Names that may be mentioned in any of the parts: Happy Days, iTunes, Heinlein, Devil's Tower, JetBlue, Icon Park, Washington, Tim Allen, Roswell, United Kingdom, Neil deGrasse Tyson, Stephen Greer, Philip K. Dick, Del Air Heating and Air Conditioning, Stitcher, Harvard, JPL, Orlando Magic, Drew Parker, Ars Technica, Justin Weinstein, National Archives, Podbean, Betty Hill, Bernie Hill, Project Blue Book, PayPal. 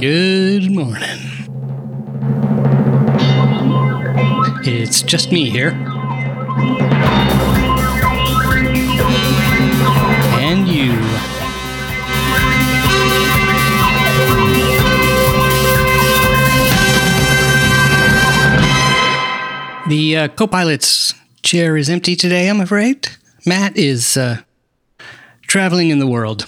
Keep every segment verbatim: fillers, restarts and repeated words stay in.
Good morning. It's just me here. And you. The uh, co-pilot's chair is empty today, I'm afraid. Matt is uh, traveling in the world.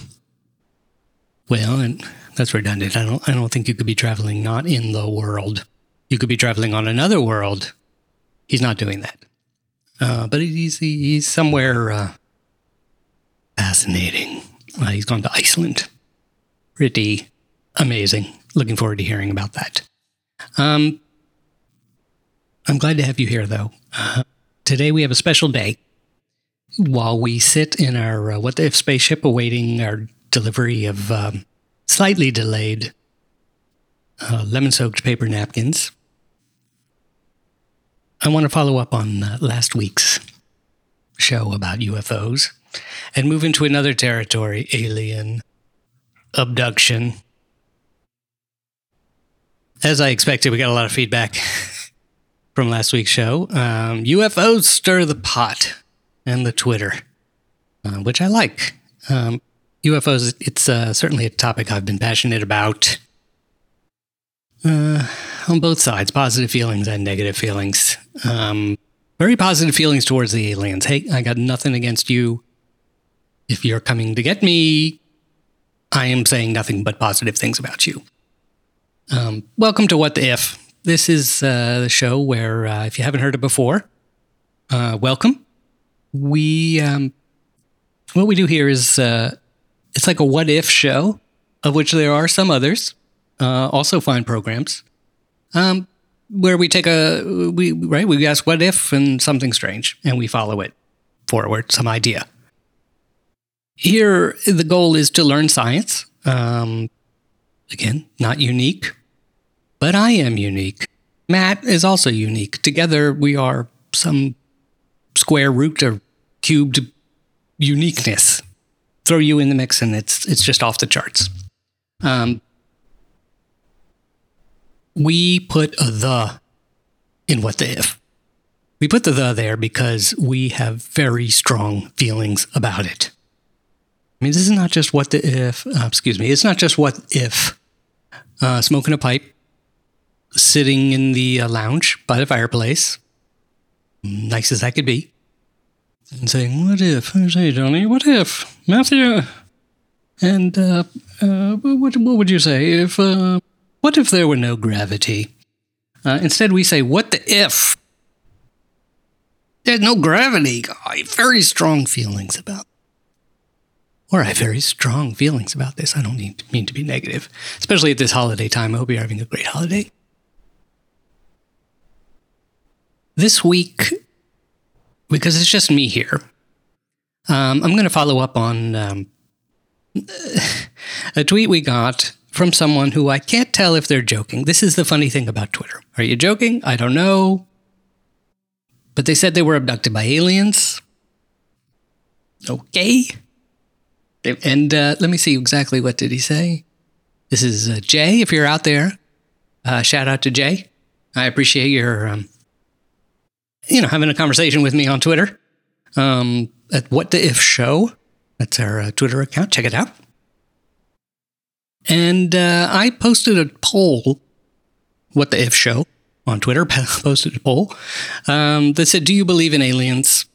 Well, and that's redundant. I don't I don't think you could be traveling not in the world. You could be traveling on another world. He's not doing that. Uh, but he's, he's somewhere uh, fascinating. Uh, he's gone to Iceland. Pretty amazing. Looking forward to hearing about that. Um, I'm glad to have you here, though. Uh, today we have a special day. While we sit in our uh, what-if spaceship awaiting our delivery of um, slightly delayed uh, lemon-soaked paper napkins, I want to follow up on uh, last week's show about U F Os and move into another territory, alien abduction. As I expected, we got a lot of feedback from last week's show. Um, U F Os stir the pot and the Twitter, uh, which I like. Um, U F Os, it's uh, certainly a topic I've been passionate about. Uh, on both sides, positive feelings and negative feelings. Um, very positive feelings towards the aliens. Hey, I got nothing against you. If you're coming to get me, I am saying nothing but positive things about you. Um, welcome to What the If. This is uh, the show where, uh, if you haven't heard it before, uh, welcome. We, um, what we do here is, uh, it's like a What If show, of which there are some others. Uh, also fine programs, um, where we take a, we right, we ask what if and something strange, and we follow it forward, some idea. Here, the goal is to learn science. Um, again, not unique, but I am unique. Matt is also unique. Together, we are some square root or cubed uniqueness. Throw you in the mix, and it's it's just off the charts. Um We put a the in What the If. We put the the there because we have very strong feelings about it. I mean, this is not just what the if, uh, excuse me, it's not just what if uh, smoking a pipe, sitting in the uh, lounge by the fireplace, nice as that could be, and saying, what if, I say, Johnny, what if, Matthew, and uh, uh, what, what would you say if... Uh, What if there were no gravity? Uh, instead, we say, what the if? There's no gravity. I have very strong feelings about Or I have very strong feelings about this. I don't need, mean to be negative, especially at this holiday time. I hope you're having a great holiday. This week, because it's just me here, um, I'm going to follow up on um, a tweet we got from someone who I can't tell if they're joking. This is the funny thing about Twitter. Are you joking? I don't know. But they said they were abducted by aliens. Okay. And uh, let me see exactly what did he say. This is uh, Jay, if you're out there. Uh, shout out to Jay. I appreciate your, um, you know, having a conversation with me on Twitter. Um, at What the If Show. That's our uh, Twitter account. Check it out. And uh, I posted a poll, What the If Show, on Twitter, posted a poll um, that said, do you believe in aliens?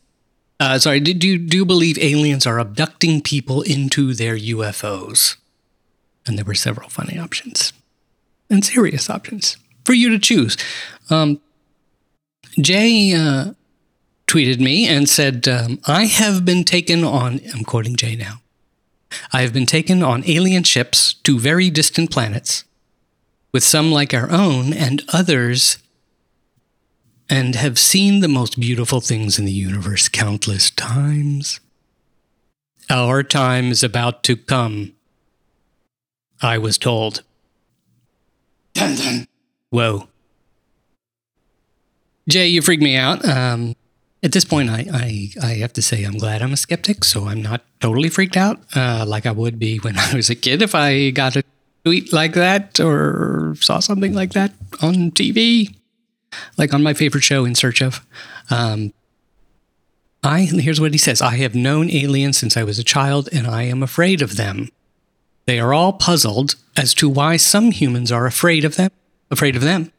Uh, sorry, did you, do you believe aliens are abducting people into their U F Os? And there were several funny options and serious options for you to choose. Um, Jay uh, tweeted me and said, um, I have been taken on, I'm quoting Jay now, I have been taken on alien ships to very distant planets, with some like our own and others, and have seen the most beautiful things in the universe countless times. Our time is about to come, I was told. Dun, dun. Whoa. Jay, you freaked me out. Um... At this point, I, I, I have to say I'm glad I'm a skeptic, so I'm not totally freaked out uh, like I would be when I was a kid if I got a tweet like that or saw something like that on T V, like on my favorite show, In Search Of. Um, I here's what he says. I have known aliens since I was a child, and I am afraid of them. They are all puzzled as to why some humans are afraid of them. Afraid of them.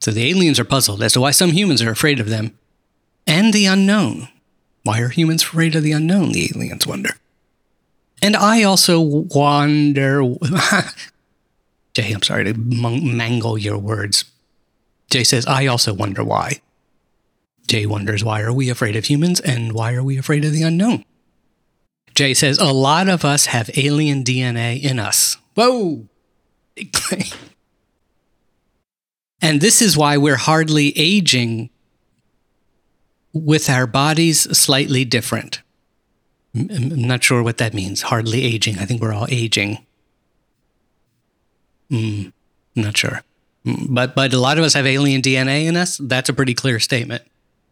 So the aliens are puzzled as to why some humans are afraid of them. And the unknown. Why are humans afraid of the unknown? The aliens wonder. And I also wonder... Jay, I'm sorry to mangle your words. Jay says, I also wonder why. Jay wonders, why are we afraid of humans and why are we afraid of the unknown? Jay says, a lot of us have alien D N A in us. Whoa! Big claim. And this is why we're hardly aging with our bodies slightly different. I'm not sure what that means. Hardly aging. I think we're all aging. Mm, not sure. But but a lot of us have alien D N A in us. That's a pretty clear statement.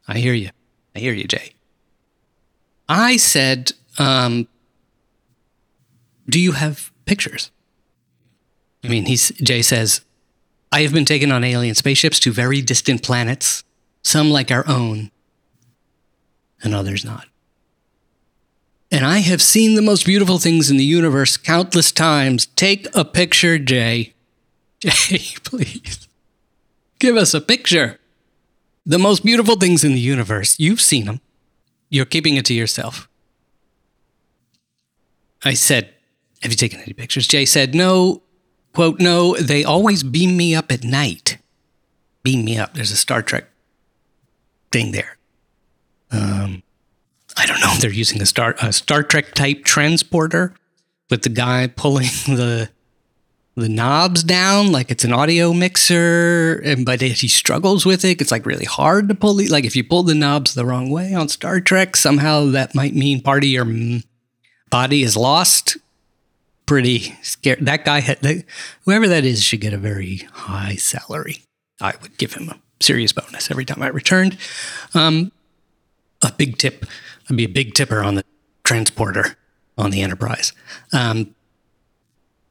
I hear you. I hear you, Jay. I said, um, do you have pictures? I mean, he's, Jay says, I have been taken on alien spaceships to very distant planets, some like our own, and others not. And I have seen the most beautiful things in the universe countless times. Take a picture, Jay. Jay, please. Give us a picture. The most beautiful things in the universe. You've seen them. You're keeping it to yourself. I said, have you taken any pictures? Jay said, no. Quote, no, they always beam me up at night. Beam me up. There's a Star Trek thing there. Um, I don't know if they're using a Star a Star Trek type transporter with the guy pulling the the knobs down like it's an audio mixer, and but he struggles with it. It's like really hard to pull it. Like if you pull the knobs the wrong way on Star Trek, somehow that might mean part of your body is lost. Pretty scared. That guy had that, whoever that is should get a very high salary. I would give him a serious bonus every time I returned. Um, a big tip. I'd be a big tipper on the transporter on the Enterprise. Um,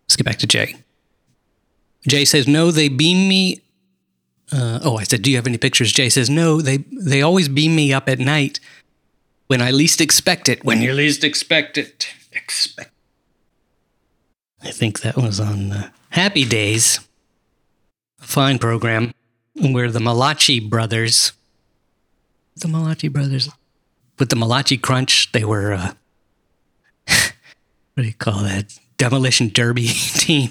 let's get back to Jay. Jay says, "No, they beam me." Uh, oh, I said, "Do you have any pictures?" Jay says, "No, they they always beam me up at night when I least expect it." When you least expect it, expect. I think that was on uh, Happy Days, a fine program where the Malachi Brothers, the Malachi Brothers, with the Malachi Crunch, they were, uh, what do you call that, demolition derby team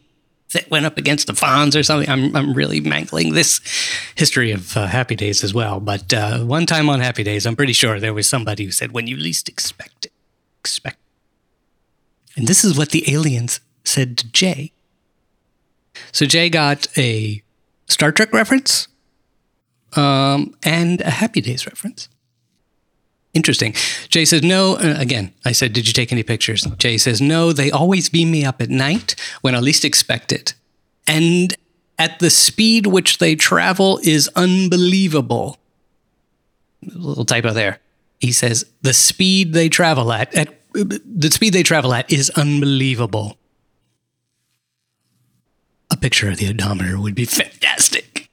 that went up against the Fonz or something. I'm I'm really mangling this history of uh, Happy Days as well, but uh, one time on Happy Days, I'm pretty sure there was somebody who said, when you least expect it, expect it. And this is what the aliens said to Jay. So Jay got a Star Trek reference um, and a Happy Days reference. Interesting. Jay says, no. Uh, again, I said, did you take any pictures? Jay says, no, they always beam me up at night when I least expect it. And at the speed which they travel is unbelievable. A little typo there. He says, the speed they travel at, at the speed they travel at is unbelievable. A picture of the odometer would be fantastic.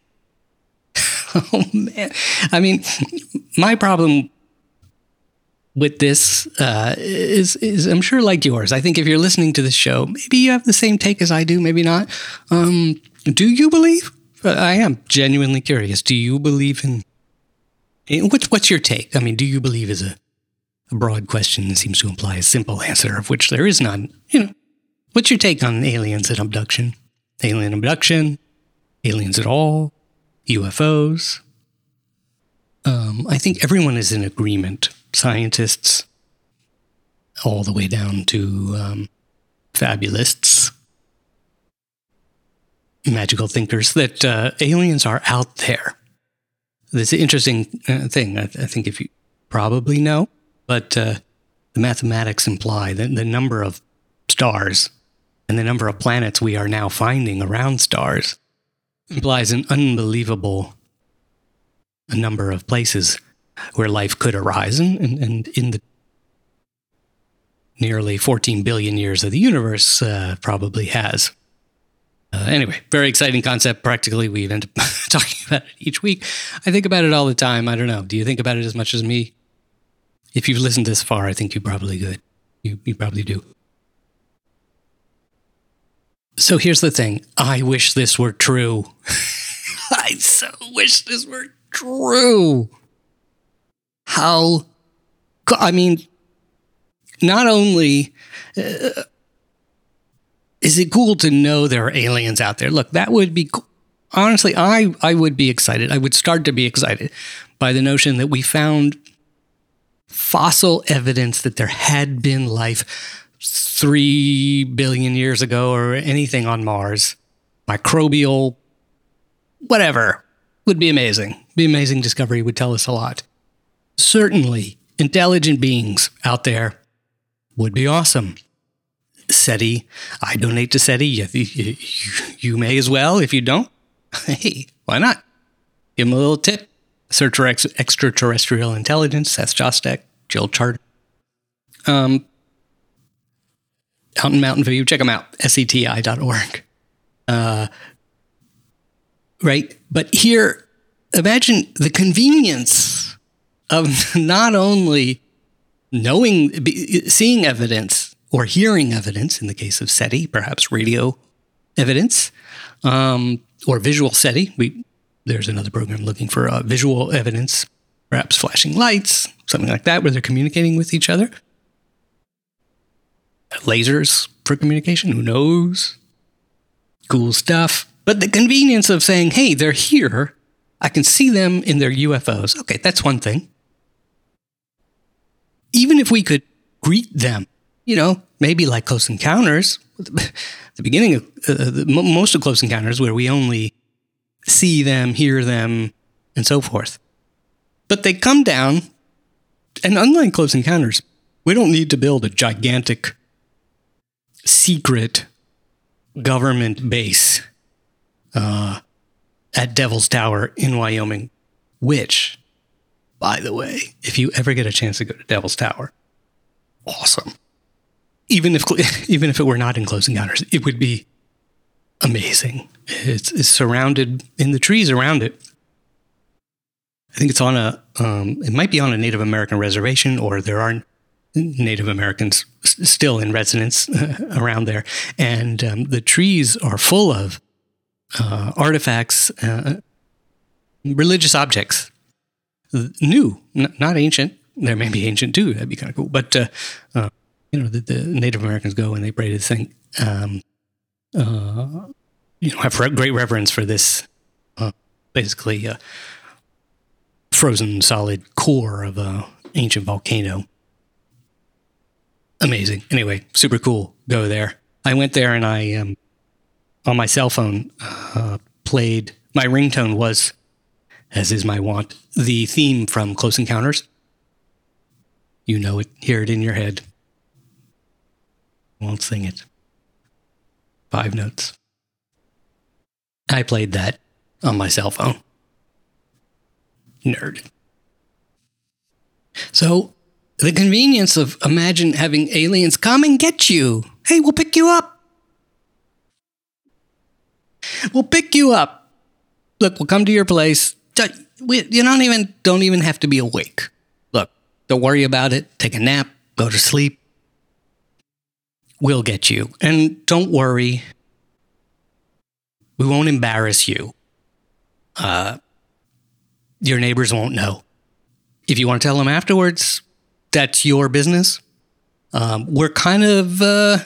Oh, man. I mean, my problem with this uh, is, is, I'm sure like yours, I think if you're listening to this show, maybe you have the same take as I do, maybe not. Um, do you believe? I am genuinely curious. Do you believe in, in what, what's your take? I mean, do you believe is a, a broad question that seems to imply a simple answer, of which there is none. You know, what's your take on aliens and abduction? Alien abduction, aliens at all, U F Os. Um, I think everyone is in agreement. Scientists, all the way down to um, fabulists, magical thinkers, that uh, aliens are out there. This is an interesting uh, thing, I, th- I think if you probably know, but uh, the mathematics imply that the number of stars and the number of planets we are now finding around stars implies an unbelievable number of places where life could arise. And, and, and in the nearly fourteen billion years of the universe, uh, probably has. Uh, anyway, very exciting concept. Practically, we end up talking about it each week. I think about it all the time. I don't know. Do you think about it as much as me? If you've listened this far, I think you probably good. You, you probably do. So here's the thing. I wish this were true. I so wish this were true. How? I mean, not only uh, is it cool to know there are aliens out there. Look, that would be cool. Honestly, I, I would be excited. I would start to be excited by the notion that we found fossil evidence that there had been life three billion years ago or anything on Mars. Microbial, whatever, would be amazing. Be amazing discovery, would tell us a lot. Certainly, intelligent beings out there would be awesome. SETI, I donate to SETI. You, you, you may as well. If you don't, hey, why not? Give them a little tip. Search for ex- extraterrestrial intelligence. Seth Shostak, Jill Chart. Um, out in Mountain View, check them out. S E T I dot org. Uh, right? But here, imagine the convenience of not only knowing, seeing evidence or hearing evidence, in the case of SETI, perhaps radio evidence, um, or visual SETI. We, there's another program looking for uh, visual evidence, perhaps flashing lights, something like that, where they're communicating with each other. Lasers for communication, who knows? Cool stuff. But the convenience of saying, hey, they're here. I can see them in their U F Os. Okay, that's one thing. Even if we could greet them, you know, maybe like Close Encounters, the beginning of uh, the, most of Close Encounters, where we only see them, hear them, and so forth. But they come down, and unlike Close Encounters, we don't need to build a gigantic secret government base uh, at Devil's Tower in Wyoming, which, by the way, if you ever get a chance to go to Devil's Tower, awesome. Even if even if it were not in Close Encounters, it would be amazing. It's, it's surrounded in the trees around it. I think it's on a, um, it might be on a Native American reservation, or there are Native Americans s- still in residence uh, around there. And um, the trees are full of uh, artifacts, uh, religious objects, new, n- not ancient. There may be ancient too. That'd be kind of cool. But, uh, uh, you know, the, the Native Americans go and they pray to the thing. Um, uh, you know, have re- great reverence for this, uh, basically uh, frozen solid core of an ancient volcano. Amazing. Anyway, super cool. Go there. I went there and I, um, on my cell phone, uh, played, my ringtone was, as is my wont, the theme from Close Encounters. You know it, hear it in your head. Won't sing it. Five notes. I played that on my cell phone. Nerd. So, the convenience of imagine having aliens come and get you. Hey, we'll pick you up. We'll pick you up. Look, we'll come to your place. You don't even don't even have to be awake. Look, don't worry about it. Take a nap. Go to sleep. We'll get you. And don't worry. We won't embarrass you. Uh, your neighbors won't know. If you want to tell them afterwards, that's your business. Um, we're kind of uh,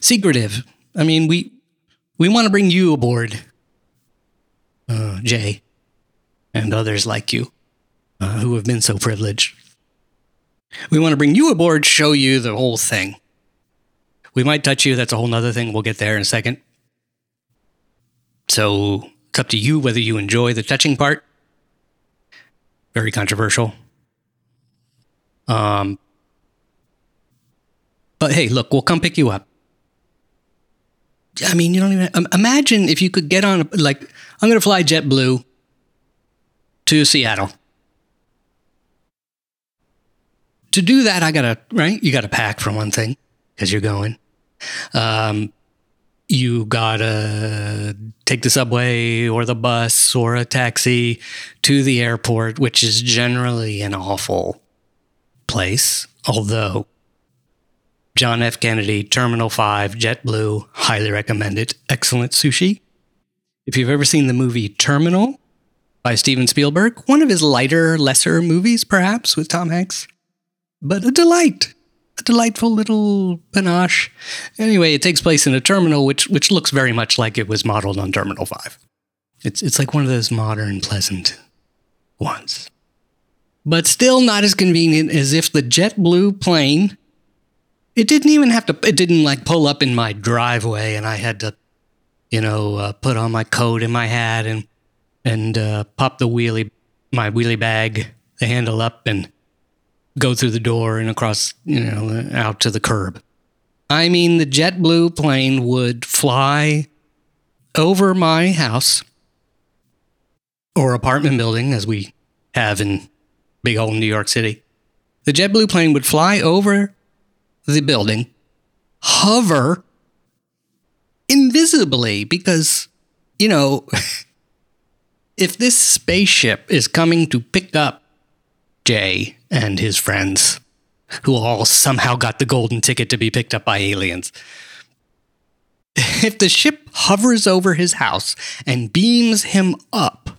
secretive. I mean, we we want to bring you aboard, uh, Jay, and others like you uh, who have been so privileged. We want to bring you aboard, show you the whole thing. We might touch you. That's a whole other thing. We'll get there in a second. So it's up to you whether you enjoy the touching part. Very controversial. Um, but hey, look, we'll come pick you up. I mean, you don't even um, imagine if you could get on, like, I'm going to fly JetBlue to Seattle. To do that, I got to, right? You got to pack for one thing because you're going. Um, you gotta take the subway or the bus or a taxi to the airport, which is generally an awful place. Although John F. Kennedy, Terminal five, JetBlue, highly recommend it. Excellent sushi. If you've ever seen the movie Terminal by Steven Spielberg, one of his lighter, lesser movies, perhaps, with Tom Hanks, but a delight. A delightful little panache. Anyway, it takes place in a terminal, which which looks very much like it was modeled on Terminal five. It's it's like one of those modern, pleasant ones. But still not as convenient as if the JetBlue plane, it didn't even have to, it didn't like pull up in my driveway and I had to, you know, uh, put on my coat and my hat and, and uh, pop the wheelie, my wheelie bag, the handle up and go through the door and across, you know, out to the curb. I mean, the JetBlue plane would fly over my house or apartment building, as we have in big old New York City. The JetBlue plane would fly over the building, hover invisibly, because, you know, if this spaceship is coming to pick up Jay and his friends, who all somehow got the golden ticket to be picked up by aliens. If the ship hovers over his house and beams him up,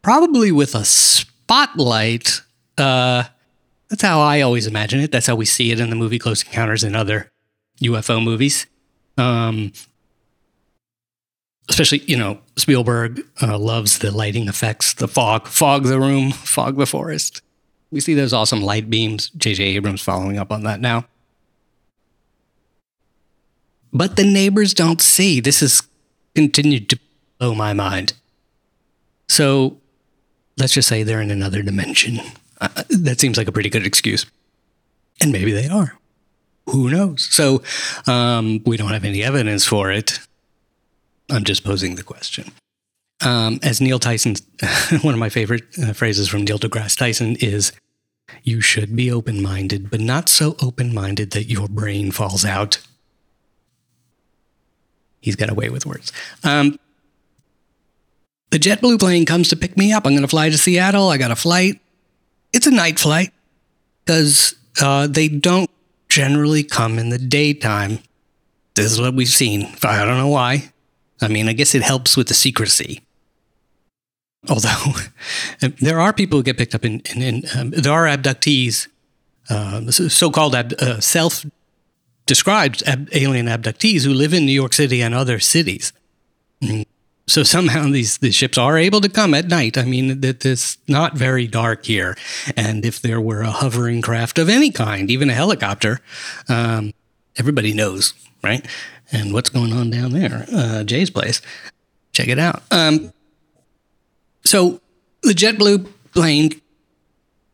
probably with a spotlight, uh, that's how I always imagine it. That's how we see it in the movie Close Encounters and other U F O movies. Um, especially, you know, Spielberg uh, loves the lighting effects, the fog, fog the room, fog the forest. We see those awesome light beams. J J Abrams following up on that now. But the neighbors don't see. This has continued to blow my mind. So let's just say they're in another dimension. Uh, that seems like a pretty good excuse. And maybe they are. Who knows? So um, we don't have any evidence for it. I'm just posing the question. Um, as Neil Tyson, one of my favorite uh, phrases from Neil deGrasse Tyson is, you should be open-minded, but not so open-minded that your brain falls out. He's got a way with words. Um, the JetBlue plane comes to pick me up. I'm going to fly to Seattle. I got a flight. It's a night flight because uh, they don't generally come in the daytime. This is what we've seen. I don't know why. I mean, I guess it helps with the secrecy. Although there are people who get picked up in, in, in um, there are abductees, uh, so-called ab- uh, self-described ab- alien abductees who live in New York City and other cities. So somehow these, these ships are able to come at night. I mean, it's not very dark here. And if there were a hovering craft of any kind, even a helicopter, um, everybody knows, right? And what's going on down there? Uh, Jay's place. Check it out. Um, so the JetBlue plane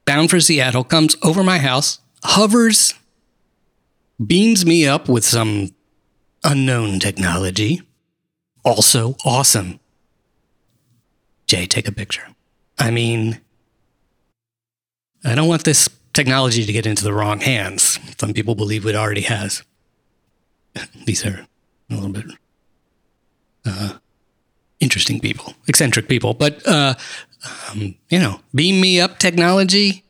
bound for Seattle comes over my house, hovers, beams me up with some unknown technology. Also awesome. Jay, take a picture. I mean, I don't want this technology to get into the wrong hands. Some people believe it already has. These are a little bit uh, interesting people, eccentric people. But, uh, um, you know, beam me up technology,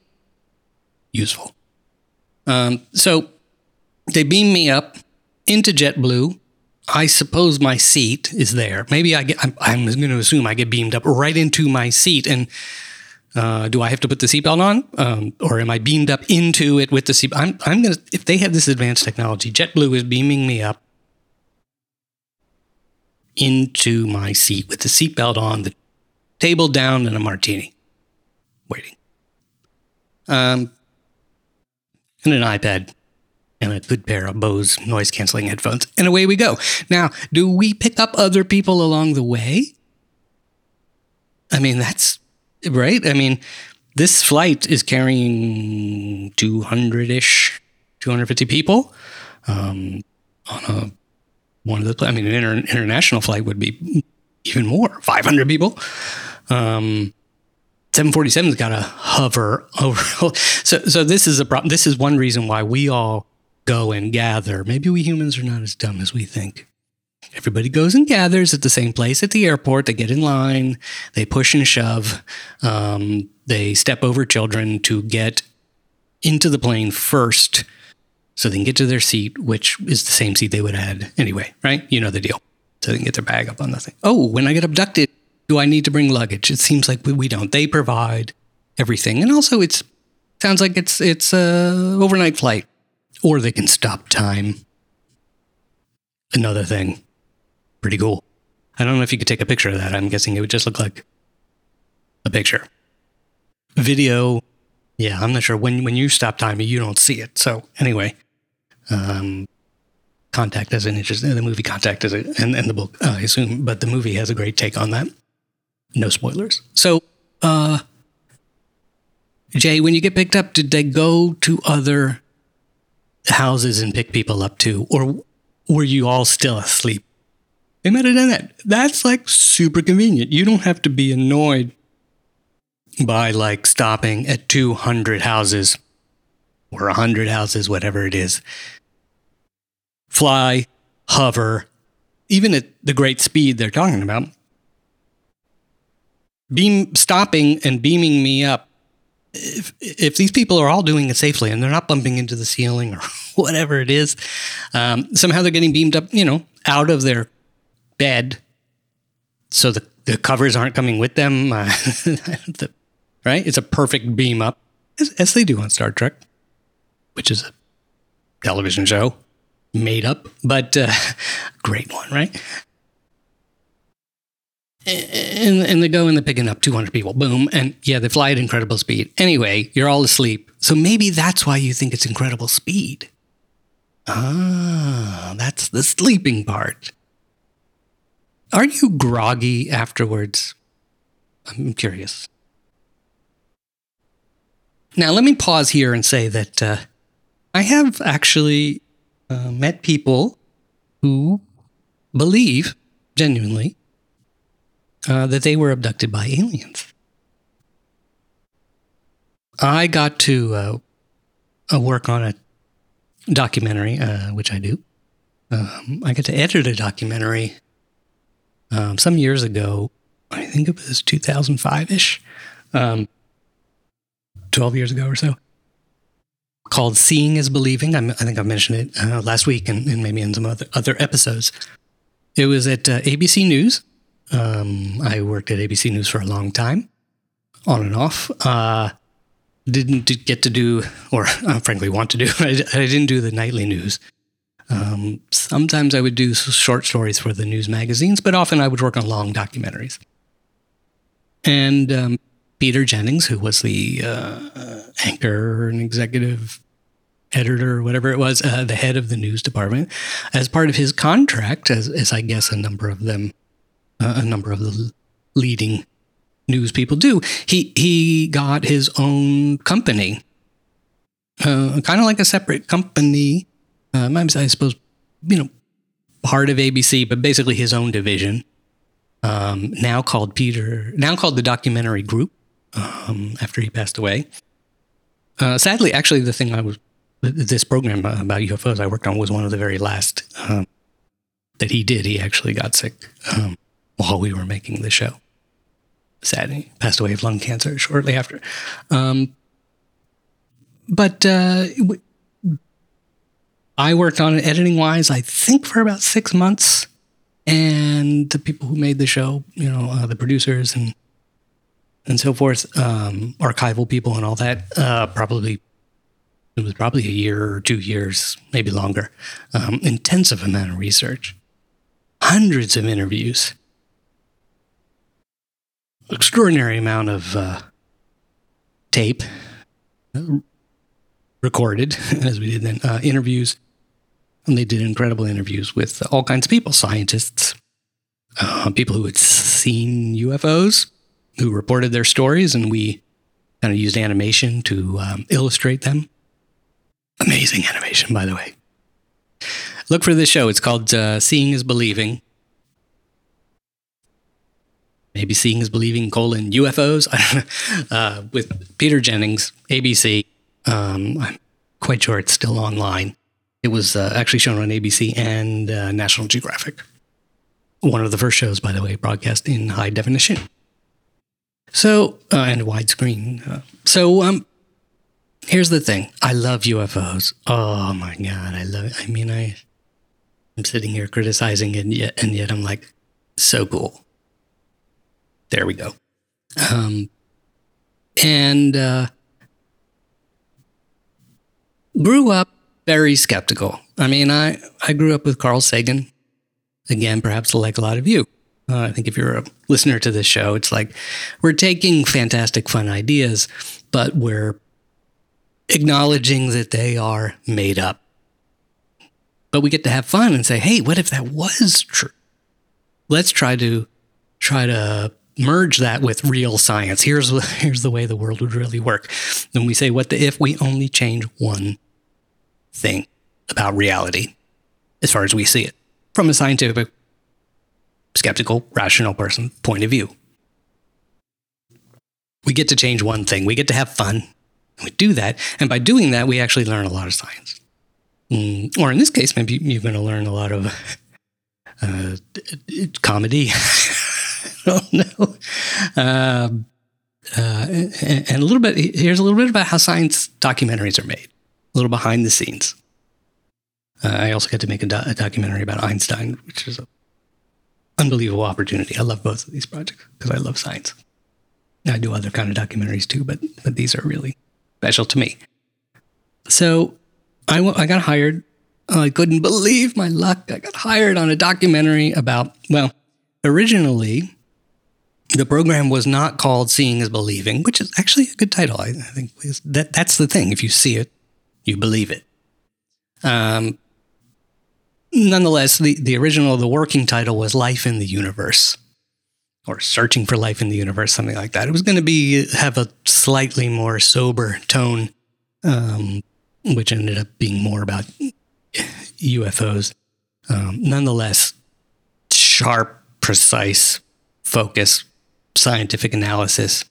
useful. Um, so they beam me up into JetBlue. I suppose my seat is there. Maybe I get, I'm, I'm going to assume I get beamed up right into my seat. And uh, do I have to put the seatbelt on? Um, or am I beamed up into it with the seatbelt? I'm, I'm going to, if they have this advanced technology, JetBlue is beaming me up into my seat with the seatbelt on, the table down, and a martini. Waiting. Um, and an iPad. And a good pair of Bose noise-canceling headphones. And away we go. Now, do we pick up other people along the way? I mean, that's right. I mean, this flight is carrying two hundred-ish, two hundred fifty people um, on a one of the. I mean, an inter- international flight would be even more, five hundred people. Um, seven forty-seven's got to hover over. so, so this is a problem. This is one reason why we all go and gather. Maybe we humans are not as dumb as we think. Everybody goes and gathers at the same place at the airport. They get in line. They push and shove. Um, they step over children to get into the plane first so they can get to their seat, which is the same seat they would have had anyway, right? You know the deal. So they can get their bag up on the thing. Oh, when I get abducted, do I need to bring luggage? It seems like we, we don't. They provide everything. And also it's sounds like it's it's a overnight flight. Or they can stop time. Another thing. Pretty cool. I don't know if you could take a picture of that. I'm guessing it would just look like a picture. Video. Yeah, I'm not sure. When when you stop time, you don't see it. So anyway, um, Contact has an interest. The movie Contact is a, and, and the book, uh, I assume. But the movie has a great take on that. No spoilers. So, uh, Jay, when you get picked up, did they go to other houses and pick people up too? Or were you all still asleep? They might have done that. That's like super convenient. You don't have to be annoyed by like stopping at two hundred houses or one hundred houses, whatever it is. Fly, hover, even at the great speed they're talking about. Beam stopping and beaming me up. If, if these people are all doing it safely and they're not bumping into the ceiling or whatever it is, um, somehow they're getting beamed up, you know, out of their bed. So the, the covers aren't coming with them. Uh, the, right? It's a perfect beam up, as, as they do on Star Trek, which is a television show made up, but uh, great one, right? And, and they go and they're picking up two hundred people, boom. And yeah, they fly at incredible speed. Anyway, you're all asleep. So maybe that's why you think it's incredible speed. Ah, that's the sleeping part. Are you groggy afterwards? I'm curious. Now, let me pause here and say that uh, I have actually uh, met people who believe genuinely Uh, that they were abducted by aliens. I got to uh, uh, work on a documentary, uh, which I do. Um, I got to edit a documentary um, some years ago. I think it was two thousand five-ish, um, twelve years ago or so, called Seeing is Believing. I, I think I mentioned it uh, last week and, and maybe in some other, other episodes. It was at uh, A B C News. Um, I worked at A B C News for a long time, on and off. Uh, didn't get to do, or uh, frankly want to do, I, I didn't do the nightly news. Um, sometimes I would do short stories for the news magazines, but often I would work on long documentaries. And um, Peter Jennings, who was the uh, anchor and executive editor, whatever it was, uh, the head of the news department, as part of his contract, as, as I guess a number of them Uh, a number of the leading news people do, he he got his own company, uh, kind of like a separate company. Um, I suppose, you know, part of A B C, but basically his own division. Um, now called Peter, now called the Documentary Group. Um, after he passed away, uh, sadly, actually, the thing I was this program about U F Os I worked on was one of the very last um, that he did. He actually got sick. Um, while we were making the show. Sadly, passed away of lung cancer shortly after. Um, but uh, w- I worked on it editing-wise, I think for about six months. And the people who made the show, you know, uh, the producers and and so forth, um, archival people and all that, uh, probably, it was probably a year or two years, maybe longer. Um, intensive amount of research. Hundreds of interviews. Extraordinary amount of uh, tape recorded, as we did then, uh, interviews. And they did incredible interviews with all kinds of people, scientists, uh, people who had seen U F Os, who reported their stories, and we kind of used animation to um, illustrate them. Amazing animation, by the way. Look for this show. It's called uh, Seeing is Believing. Maybe Seeing is Believing, colon, U F Os, uh, with Peter Jennings, A B C. Um, I'm quite sure it's still online. It was uh, actually shown on A B C and uh, National Geographic. One of the first shows, by the way, broadcast in high definition. So, uh, and widescreen. Uh, so, um, here's the thing. I love U F Os. Oh my God, I love it. I mean, I, I'm sitting here criticizing it, and yet, and yet I'm like, so cool. There we go. Um, and uh, grew up very skeptical. I mean, I, I grew up with Carl Sagan. Again, perhaps like a lot of you. Uh, I think if you're a listener to this show, it's like we're taking fantastic, fun ideas, but we're acknowledging that they are made up. But we get to have fun and say, hey, what if that was true? Let's try to try to merge that with real science. Here's, here's the way the world would really work. Then we say, what the if we only change one thing about reality as far as we see it? From a scientific, skeptical, rational person point of view. We get to change one thing. We get to have fun. We do that. And by doing that, we actually learn a lot of science. Mm, or in this case, maybe you're going to learn a lot of uh, comedy. I don't know. Uh, uh, and, and a little bit, here's a little bit about how science documentaries are made. A little behind the scenes. Uh, I also got to make a, do- a documentary about Einstein, which is an unbelievable opportunity. I love both of these projects because I love science. I do other kind of documentaries too, but but these are really special to me. So I, w- I got hired. I couldn't believe my luck. I got hired on a documentary about, well, originally the program was not called Seeing is Believing, which is actually a good title. I, I think that that's the thing. If you see it, you believe it. Um. Nonetheless, the, the original, the working title was Life in the Universe, or Searching for Life in the Universe, something like that. It was going to be have a slightly more sober tone, um, which ended up being more about U F Os. Um, nonetheless, sharp, precise, focus, scientific analysis,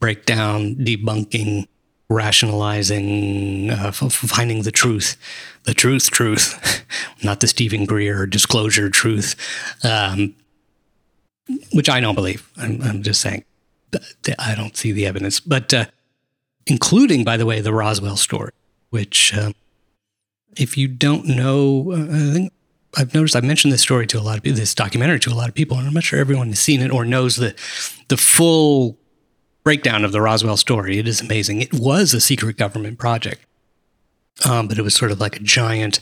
breakdown, debunking, rationalizing, uh, finding the truth, the truth, truth, not the Stephen Greer disclosure truth, um, which I don't believe. I'm, I'm just saying, I don't see the evidence, but uh, including, by the way, the Roswell story, which um, if you don't know, I think I've noticed I've mentioned this story to a lot of people, this documentary to a lot of people, and I'm not sure everyone has seen it or knows the the full breakdown of the Roswell story. It is amazing. It was a secret government project, um, but it was sort of like a giant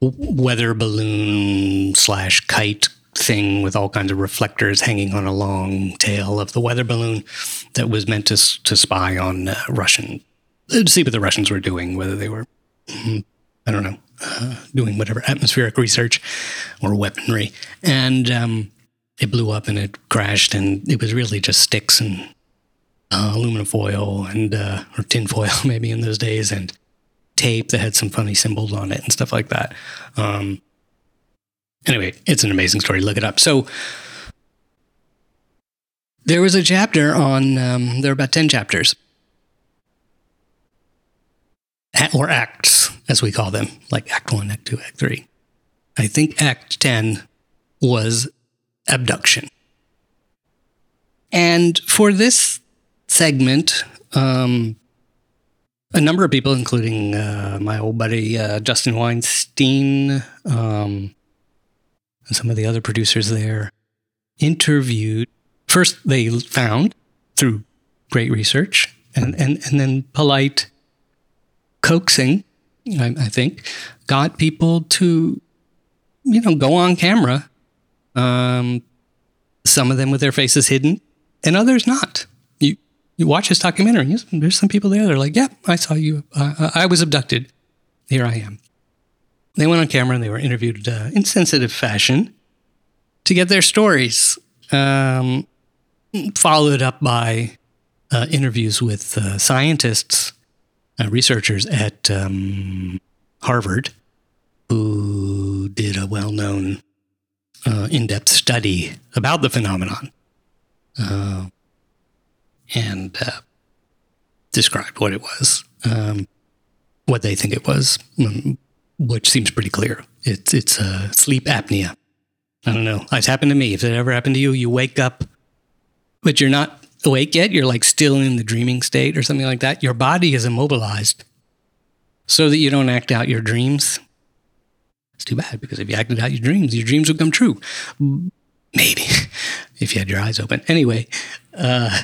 weather balloon slash kite thing with all kinds of reflectors hanging on a long tail of the weather balloon that was meant to to spy on uh, Russian, to see what the Russians were doing, whether they were, I don't know, uh, doing whatever atmospheric research or weaponry. And um, it blew up and it crashed, and it was really just sticks and Uh, aluminum foil and uh, or tin foil maybe in those days, and tape that had some funny symbols on it and stuff like that. Um, anyway, it's an amazing story. Look it up. So there was a chapter on, um, there are about ten chapters, or acts as we call them, like Act one, Act two, Act three. I think Act ten was abduction. And for this segment, um, a number of people, including uh, my old buddy uh, Justin Weinstein, um, and some of the other producers there, interviewed. First, they found through great research and and, and then polite coaxing, I, I think, got people to, you know, go on camera. Um, some of them with their faces hidden, and others not. You watch this documentary, and there's some people there that are like, yeah, I saw you. Uh, I was abducted. Here I am. They went on camera and they were interviewed uh, in sensitive fashion to get their stories, um, followed up by uh, interviews with uh, scientists, uh, researchers at um, Harvard, who did a well-known uh, in-depth study about the phenomenon. Uh and uh, described what it was, um, what they think it was, which seems pretty clear. It's it's uh, sleep apnea, I don't know. It's happened to me. If it ever happened to you, you wake up, but you're not awake yet. You're like still in the dreaming state or something like that. Your body is immobilized so that you don't act out your dreams. It's too bad, because if you acted out your dreams, your dreams would come true. Maybe, if you had your eyes open. Anyway, uh,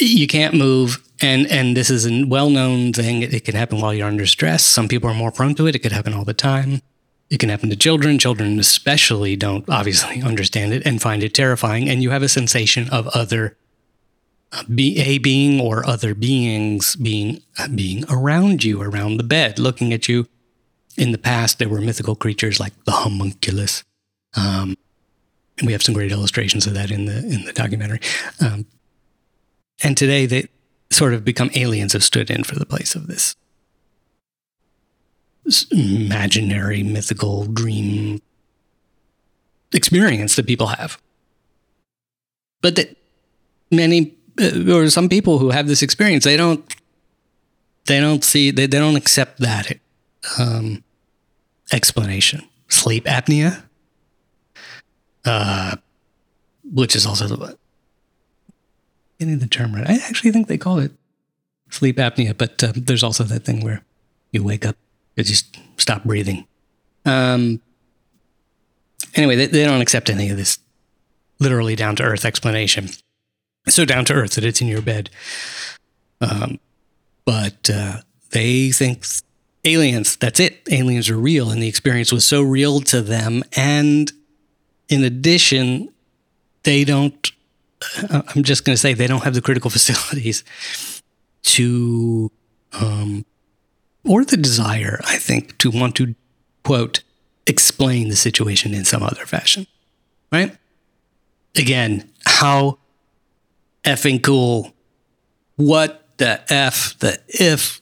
you can't move. And and this is a well-known thing. It, it can happen while you're under stress. Some people are more prone to it. It could happen all the time. It can happen to children. Children especially don't obviously understand it and find it terrifying. And you have a sensation of other, uh, be, a being or other beings being, uh, being around you, around the bed, looking at you. In the past, there were mythical creatures like the homunculus. Um, and we have some great illustrations of that in the in the documentary. Um, and today, they sort of become aliens have stood in for the place of this imaginary, mythical dream experience that people have. But that many, or some people who have this experience, they don't, they don't see, they, they don't accept that um, explanation. Sleep apnea, uh, which is also the getting the term right. I actually think they call it sleep apnea, but uh, there's also that thing where you wake up, you just stop breathing. Um, anyway, they, they don't accept any of this literally down-to-earth explanation. So down-to-earth that it's in your bed. Um, but uh, they think aliens, that's it. Aliens are real, and the experience was so real to them. And in addition, they don't... I'm just going to say they don't have the critical facilities to, um, or the desire, I think, to want to, quote, explain the situation in some other fashion, right? Again, how effing cool. What the F, the if.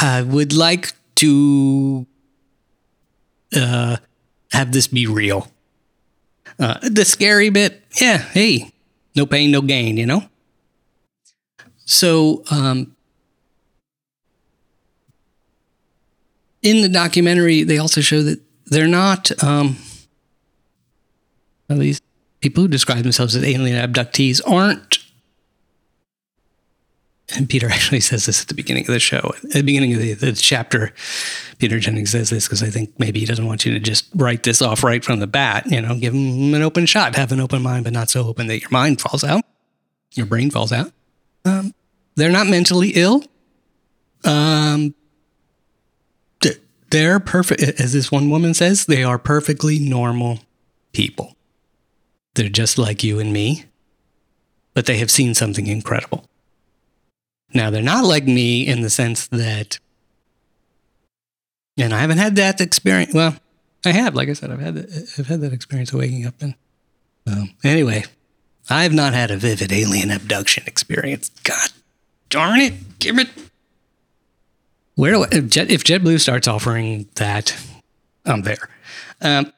I would like to uh, have this be real. Uh, the scary bit, yeah, hey, no pain, no gain, you know? So, um, in the documentary, they also show that they're not, um, at least people who describe themselves as alien abductees aren't, and Peter actually says this at the beginning of the show, at the beginning of the, the chapter, Peter Jennings says this because I think maybe he doesn't want you to just write this off right from the bat, you know, give him an open shot, have an open mind, but not so open that your mind falls out, your brain falls out. Um, they're not mentally ill. Um, they're perfect, as this one woman says, they are perfectly normal people. They're just like you and me, but they have seen something incredible. Now, they're not like me in the sense that, and I haven't had that experience. Well, I have, like I said, I've had that, I've had that experience of waking up. And um, anyway, I've not had a vivid alien abduction experience. God darn it! Give it. Where do I, if, Jet, if JetBlue starts offering that, I'm there. Um,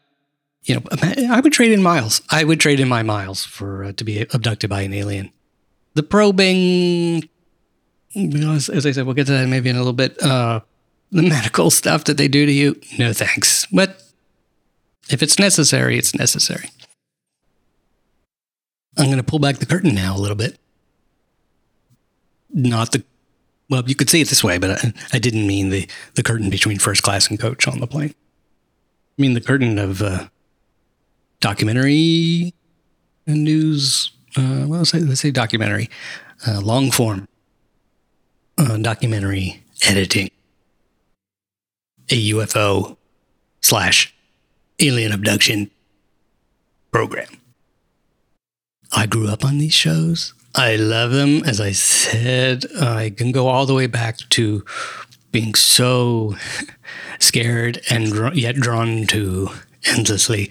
you know, I would trade in miles. I would trade in my miles for uh, to be abducted by an alien. The probing. You know, as, as I said, we'll get to that maybe in a little bit. Uh, the medical stuff that they do to you, no thanks. But if it's necessary, it's necessary. I'm going to pull back the curtain now a little bit. Not the, well, you could see it this way, but I, I didn't mean the, the curtain between first class and coach on the plane. I mean the curtain of uh, documentary and news, uh, well, let's say, let's say documentary, uh, long form. Uh, documentary editing, a U F O slash alien abduction program. I grew up on these shows. I love them. As I said, I can go all the way back to being so scared and dr- yet drawn to endlessly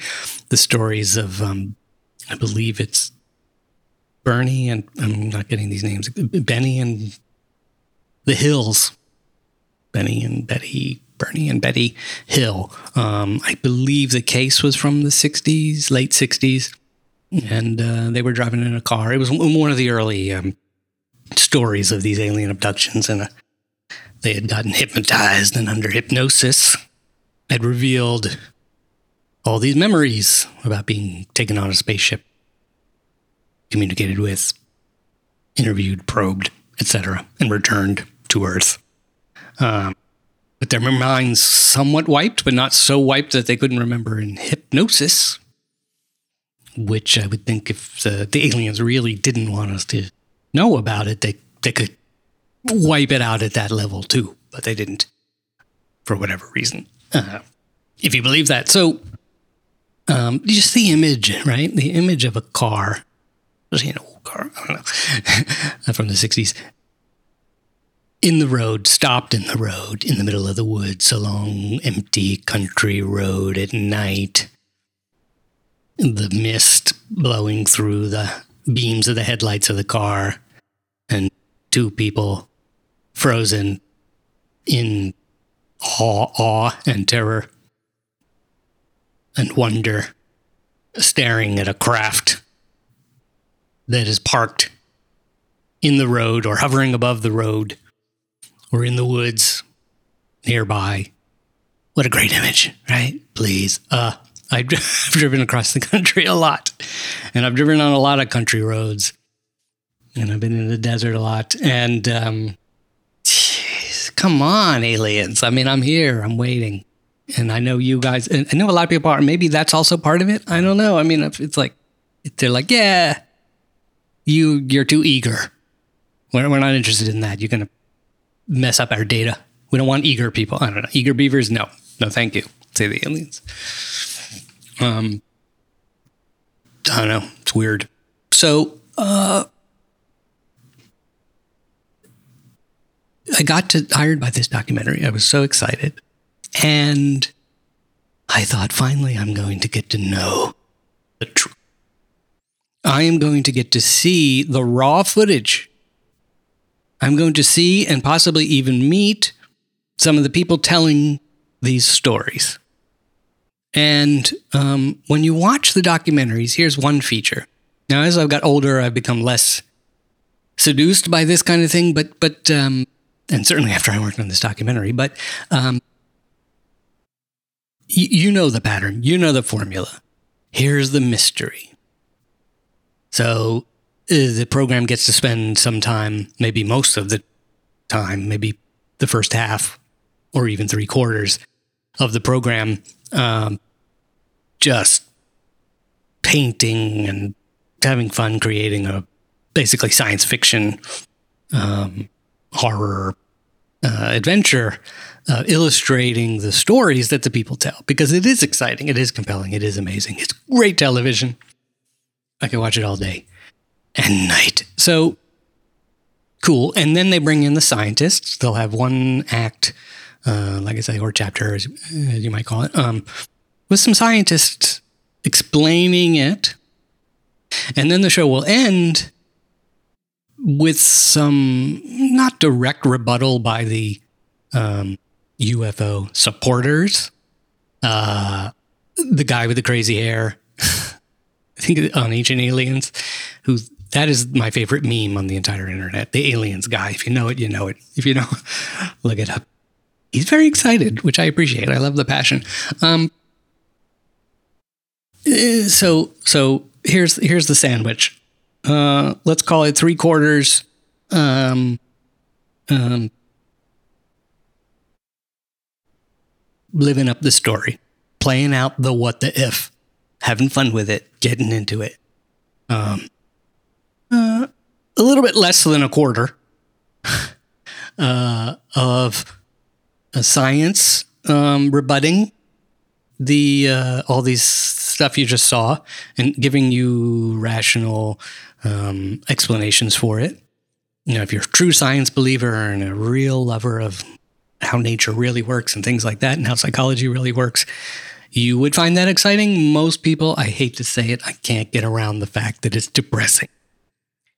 the stories of, um, I believe it's Bernie and I'm not getting these names, Benny and The Hills, Benny and Betty, Bernie and Betty Hill. Um, I believe the case was from the sixties, late sixties, and uh, they were driving in a car. It was one of the early um, stories of these alien abductions, and uh, they had gotten hypnotized and under hypnosis had revealed all these memories about being taken on a spaceship, communicated with, interviewed, probed, et cetera, and returned to Earth. Um, with their minds somewhat wiped, but not so wiped that they couldn't remember in hypnosis, which I would think if the, the aliens really didn't want us to know about it, they, they could wipe it out at that level too, but they didn't, for whatever reason, uh, if you believe that. So um, just the image, right? The image of a car, especially an old car, I don't know, from the sixties, in the road, stopped in the road, in the middle of the woods, along empty country road at night, the mist blowing through the beams of the headlights of the car, and two people frozen in awe, awe and terror and wonder, staring at a craft that is parked in the road or hovering above the road or in the woods nearby. What a great image, right? Please. Uh, I've driven across the country a lot, and I've driven on a lot of country roads, and I've been in the desert a lot. And um, geez, come on, aliens. I mean, I'm here. I'm waiting. And I know you guys, and I know a lot of people are, maybe that's also part of it. I don't know. I mean, it's like, they're like, yeah, you, you're too eager. We're, we're not interested in that. You're going to mess up our data. We don't want eager people. I don't know. Eager beavers? No. No, thank you. Say the aliens. Um, I don't know. It's weird. So, uh, I got to, hired by this documentary. I was so excited. And I thought, finally, I'm going to get to know the truth. I am going to get to see the raw footage. I'm going to see and possibly even meet some of the people telling these stories. And um, when you watch the documentaries, here's one feature. Now, as I've got older, I've become less seduced by this kind of thing, but, but um, and certainly after I worked on this documentary, but... Um, You know the pattern. You know the formula. Here's the mystery. So the program gets to spend some time, maybe most of the time, maybe the first half or even three quarters of the program, um, just painting and having fun creating a basically science fiction, um, horror uh, adventure. Uh, illustrating the stories that the people tell, because it is exciting, it is compelling, it is amazing. It's great television. I could watch it all day and night. So cool. And then they bring in the scientists. They'll have one act, uh, like I say, or chapter, as you might call it, um, with some scientists explaining it. And then the show will end with some not direct rebuttal by the um, U F O supporters, uh, the guy with the crazy hair, I think on Ancient Aliens, who, that is my favorite meme on the entire internet, the aliens guy. If you know it, you know it. If you don't, look it up. He's very excited, which I appreciate. I love the passion. Um, so, so here's, here's the sandwich. Uh, let's call it three quarters, um, um, living up the story, playing out the what the if, having fun with it, getting into it. Um, uh, a little bit less than a quarter uh, of uh, science um, rebutting the uh, all these stuff you just saw and giving you rational um, explanations for it. You know, if you're a true science believer and a real lover of how nature really works and things like that, and how psychology really works, you would find that exciting. Most people, I hate to say it, I can't get around the fact that it's depressing.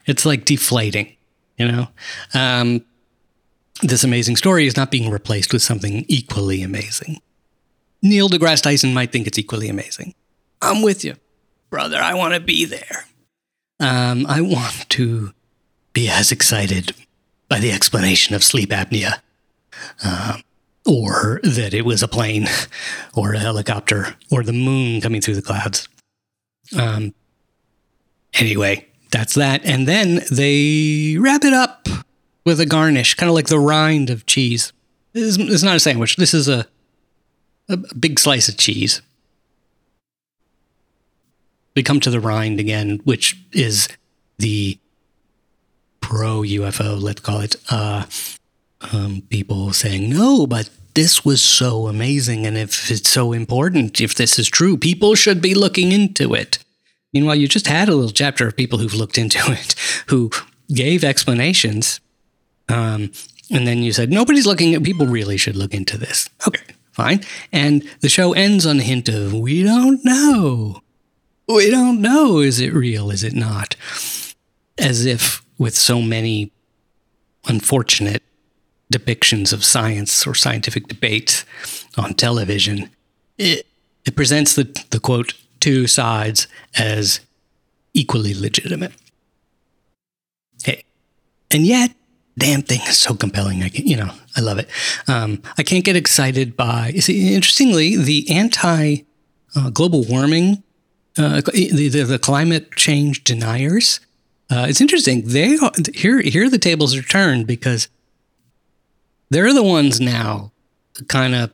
It's like deflating, you know? Um, this amazing story is not being replaced with something equally amazing. Neil deGrasse Tyson might think it's equally amazing. I'm with you, brother. I want to be there. Um, I want to be as excited by the explanation of sleep apnea Um, or that it was a plane or a helicopter or the moon coming through the clouds. Um, anyway, that's that. And then they wrap it up with a garnish, kind of like the rind of cheese. It's, it's not a sandwich. This is a, a big slice of cheese. We come to the rind again, which is the pro-U F O, let's call it, uh, um, people saying, no, but this was so amazing, and if it's so important, if this is true, people should be looking into it. Meanwhile, you just had a little chapter of people who've looked into it, who gave explanations, um, and then you said, nobody's looking at, people really should look into this. Okay, fine. And the show ends on a hint of, we don't know. We don't know, is it real, is it not? As if with so many unfortunate depictions of science or scientific debate on television, it, it presents the, the, quote, two sides as equally legitimate. Hey, and yet, damn thing is so compelling. I can, you know, I love it. Um, I can't get excited by, see, interestingly, the anti-global uh, warming Uh, the, the, the climate change deniers. Uh, it's interesting. They are, here, here the tables are turned because they're the ones now kind of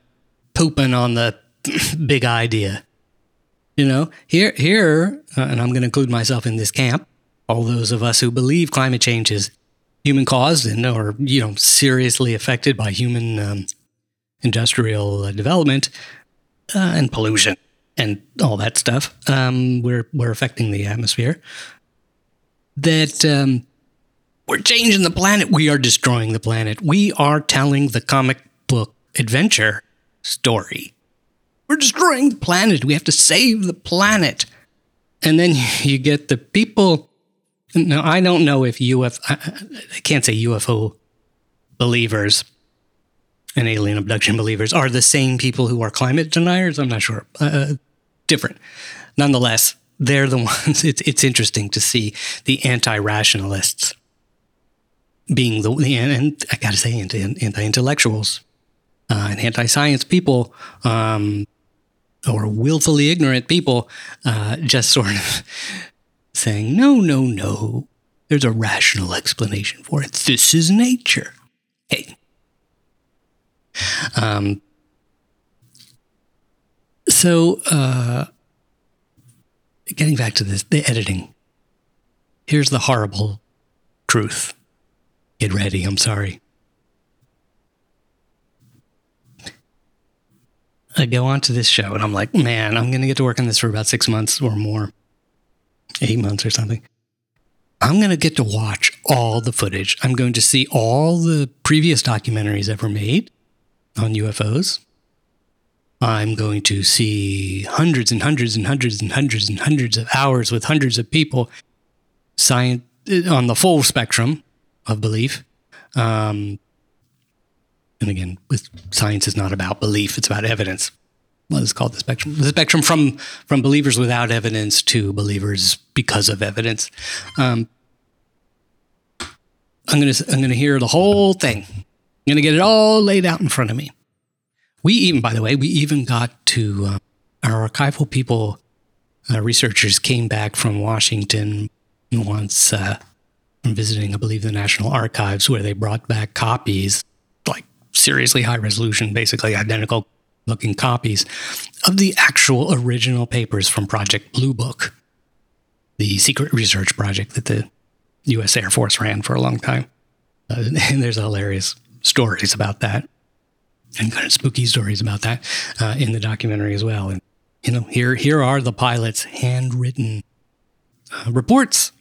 pooping on the big idea. You know, here, here, uh, and I'm going to include myself in this camp, all those of us who believe climate change is human caused and or, you know, seriously affected by human um, industrial uh, development uh, and pollution. And all that stuff, um, we're we're affecting the atmosphere. That um, we're changing the planet. We are destroying the planet. We are telling the comic book adventure story. We're destroying the planet. We have to save the planet. And then you get the people. Now, I don't know if U F O, I, I can't say U F O believers and alien abduction believers are the same people who are climate deniers. I'm not sure. Uh, different. Nonetheless, they're the ones. It's, it's interesting to see the anti-rationalists being the, and I got to say, anti-intellectuals uh, and anti-science people um, or willfully ignorant people uh, just sort of saying, no, no, no, there's a rational explanation for it. This is nature. Hey, Um, so, uh, getting back to this, the editing, here's the horrible truth. Get ready. I'm sorry. I go on to this show and I'm like, man, I'm going to get to work on this for about six months or more, eight months or something. I'm going to get to watch all the footage. I'm going to see all the previous documentaries ever made on U F Os. I'm going to see hundreds and hundreds and hundreds and hundreds and hundreds of hours with hundreds of people science, on the full spectrum of belief. Um, and again, with science is not about belief, it's about evidence. Well, it's called the spectrum. The spectrum from, from believers without evidence to believers because of evidence. Um, I'm going to I'm going to hear the whole thing. I'm going to get it all laid out in front of me. We even, by the way, we even got to uh, our archival people, uh, researchers came back from Washington once uh, from visiting, I believe, the National Archives, where they brought back copies, like seriously high resolution, basically identical looking copies of the actual original papers from Project Blue Book, the secret research project that the U S Air Force ran for a long time. Uh, and there's a hilarious stories about that and kind of spooky stories about that uh, in the documentary as well. And, you know, here, here are the pilots' handwritten uh, reports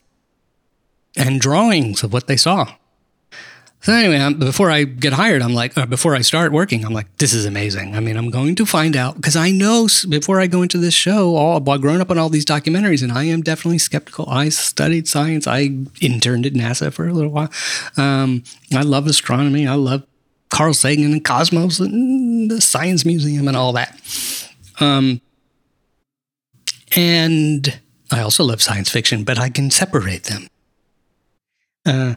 and drawings of what they saw. So anyway, I'm, before I get hired, I'm like, uh, before I start working, I'm like, this is amazing. I mean, I'm going to find out because I know before I go into this show, all I've grown up on all these documentaries and I am definitely skeptical. I studied science. I interned at NASA for a little while. Um, I love astronomy. I love Carl Sagan and Cosmos and the Science Museum and all that. Um, and I also love science fiction, but I can separate them. Uh,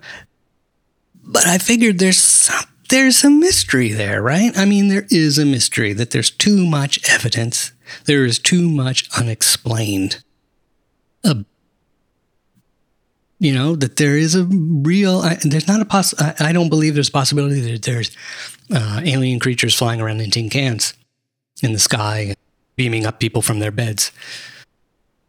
But I figured there's something there's a mystery there, right? I mean, there is a mystery that there's too much evidence. There is too much unexplained. A, you know, that there is a real, I, there's not a poss, I, I don't believe there's a possibility that there's uh, alien creatures flying around in tin cans in the sky, beaming up people from their beds.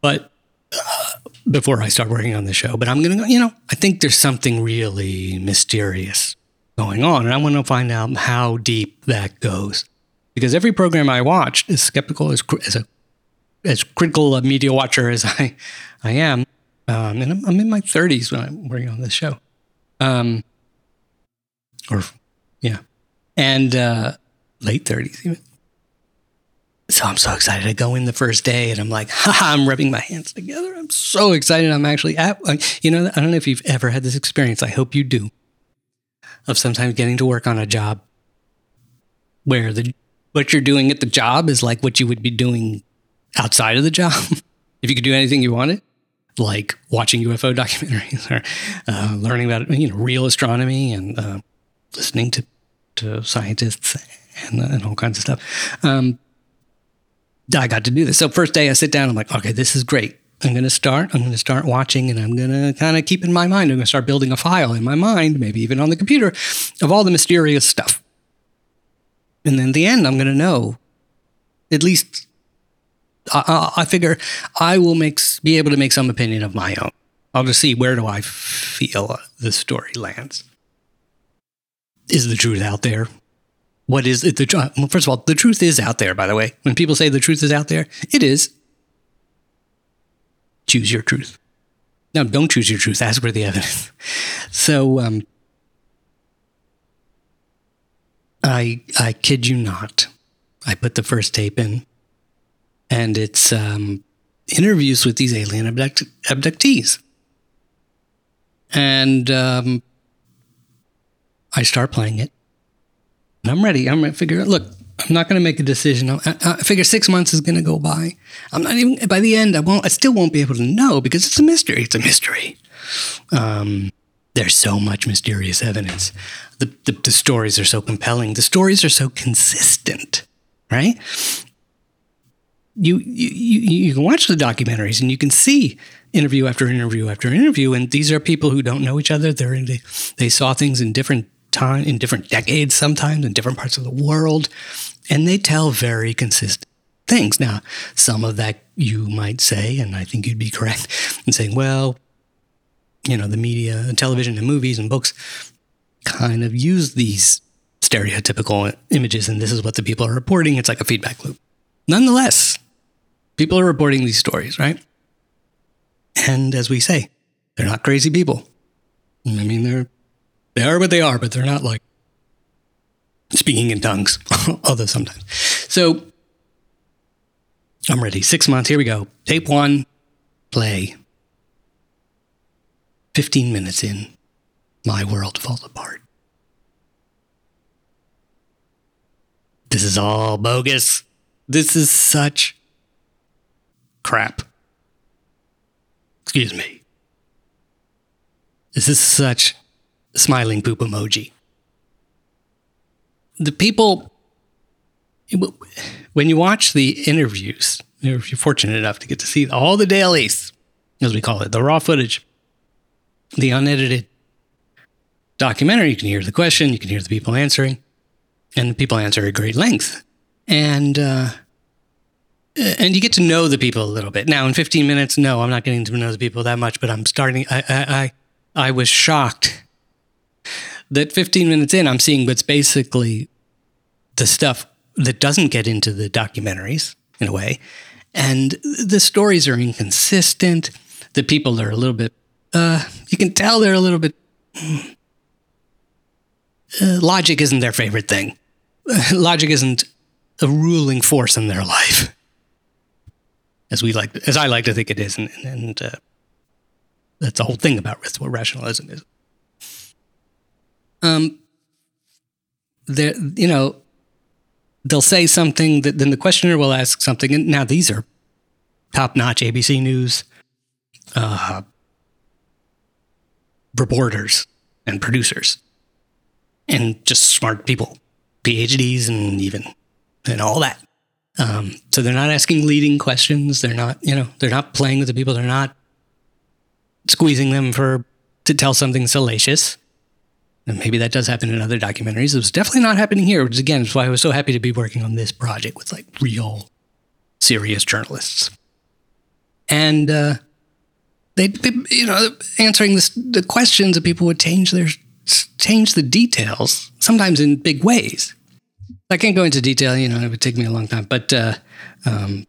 But uh, before I start working on the show, but I'm going to, you know, I think there's something really mysterious going on, and I want to find out how deep that goes. Because every program I watched, as skeptical as as a as critical a media watcher as I I am, um, and I'm, I'm in my thirties when I'm working on this show, um, or yeah, and uh, late thirties even. So I'm so excited. I go in the first day, and I'm like, haha, I'm rubbing my hands together. I'm so excited. I'm actually at, you know, I don't know if you've ever had this experience. I hope you do. Of sometimes getting to work on a job where the what you're doing at the job is like what you would be doing outside of the job if you could do anything you wanted, like watching U F O documentaries or uh, learning about, you know, real astronomy and uh, listening to, to scientists and, uh, and all kinds of stuff. Um, I got to do this. So first day I sit down, I'm like, okay, this is great. I'm going to start, I'm going to start watching, and I'm going to kind of keep in my mind, I'm going to start building a file in my mind, maybe even on the computer, of all the mysterious stuff. And then at the end, I'm going to know, at least, I, I, I figure I will make be able to make some opinion of my own. I'll just see, where do I feel the story lands? Is the truth out there? What is it? The, well, first of all, the truth is out there, by the way. When people say the truth is out there, it is. Choose your truth. No, don't choose your truth. Ask for the evidence. So, um, I I kid you not. I put the first tape in, and it's um, interviews with these alien abduct- abductees. And um, I start playing it. And I'm ready. I'm ready to figure out, look, I'm not going to make a decision. I, I figure six months is going to go by. I'm not even, by the end, I won't, I still won't be able to know because it's a mystery. It's a mystery. Um, there's so much mysterious evidence. The, the, the stories are so compelling. The stories are so consistent, right? You, you, you, you can watch the documentaries and you can see interview after interview after interview. And these are people who don't know each other. They're in, they, they saw things in different time, in different decades, sometimes in different parts of the world, and they tell very consistent things. Now, some of that you might say, and I think you'd be correct in saying, well, you know, the media and television and movies and books kind of use these stereotypical images, and this is what the people are reporting. It's like a feedback loop. Nonetheless, people are reporting these stories, right? And as we say, they're not crazy people. I mean, they're They are what they are, but they're not like speaking in tongues, although sometimes. So I'm ready. Six months. Here we go. Tape one, play. fifteen minutes in, my world falls apart. This is all bogus. This is such crap. Excuse me. This is such smiling poop emoji. The people, when you watch the interviews, if you're fortunate enough to get to see all the dailies, as we call it, the raw footage, the unedited documentary, you can hear the question, you can hear the people answering, and the people answer at great length. And uh, and you get to know the people a little bit. Now, in fifteen minutes, no, I'm not getting to know the people that much, but I'm starting, I I, I, I was shocked that fifteen minutes in, I'm seeing what's basically the stuff that doesn't get into the documentaries, in a way. And the stories are inconsistent. The people are a little bit, uh, you can tell they're a little bit, uh, logic isn't their favorite thing. Logic isn't a ruling force in their life, as we like, as I like to think it is. And, and uh, that's the whole thing about what rationalism is. Um, there, you know, they'll say something that then the questioner will ask something. And now these are top-notch A B C News, uh, reporters and producers. and just smart people, P H Ds and even, and all that. Um, so they're not asking leading questions. They're not, you know, they're not playing with the people. They're not squeezing them for, to tell something salacious. And maybe that does happen in other documentaries. It was definitely not happening here, which again is why I was so happy to be working on this project with like real serious journalists. And, uh, They, they, you know, answering this, the questions that people would change their change the details, sometimes in big ways. I can't go into detail, you know, it would take me a long time. But uh, um,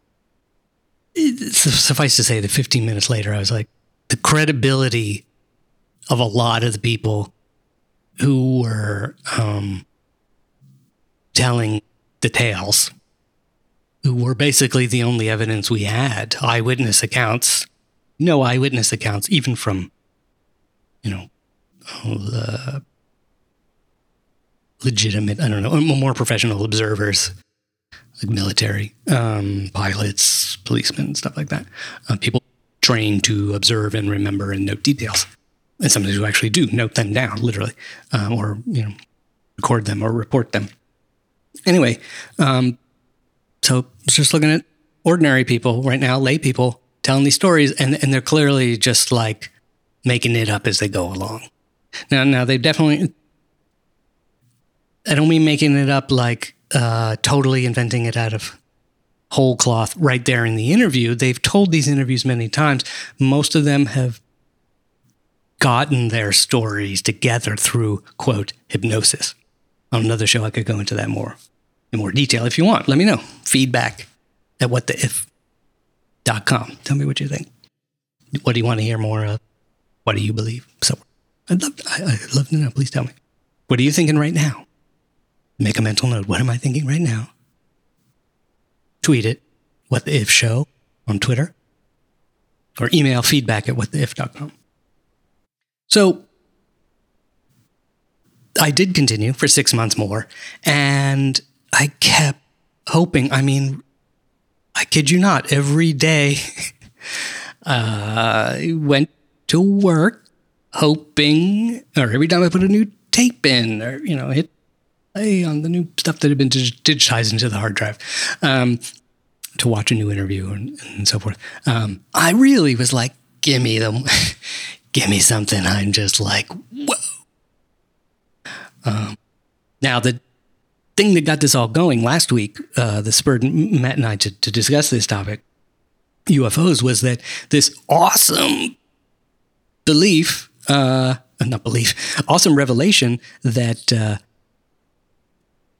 it, suffice to say that fifteen minutes later, I was like, the credibility of a lot of the people who were um, telling the tales, who were basically the only evidence we had, eyewitness accounts. No eyewitness accounts, even from, you know, uh, legitimate, I don't know, more professional observers, like military, um, pilots, policemen, stuff like that. Uh, people trained to observe and remember and note details. And sometimes who actually do note them down, literally, um, or, you know, record them or report them. Anyway, um, so just looking at ordinary people right now, lay people, telling these stories, and, and they're clearly just like making it up as they go along. Now, now they definitely, I don't mean making it up like uh, totally inventing it out of whole cloth right there in the interview. They've told these interviews many times. Most of them have gotten their stories together through, quote, hypnosis. On another show, I could go into that more in more detail if you want. Let me know. Feedback at what the if. Dot com. Tell me what you think. What do you want to hear more of? What do you believe? So I'd love, to, I'd love to know. Please tell me. What are you thinking right now? Make a mental note. What am I thinking right now? Tweet it. What the If Show on Twitter. Or email feedback at what the if dot com. So I did continue for six months more. And I kept hoping. I mean, I kid you not, every day uh, I went to work hoping, or every time I put a new tape in, or, you know, hit play on the new stuff that had been digitized into the hard drive um, to watch a new interview and, and so forth. Um, I really was like, give me them, give me something. I'm just like, whoa. Um, now the thing that got this all going last week, uh, that spurred Matt and I to, to discuss this topic, U F Os, was that this awesome belief, uh, not belief, awesome revelation that uh,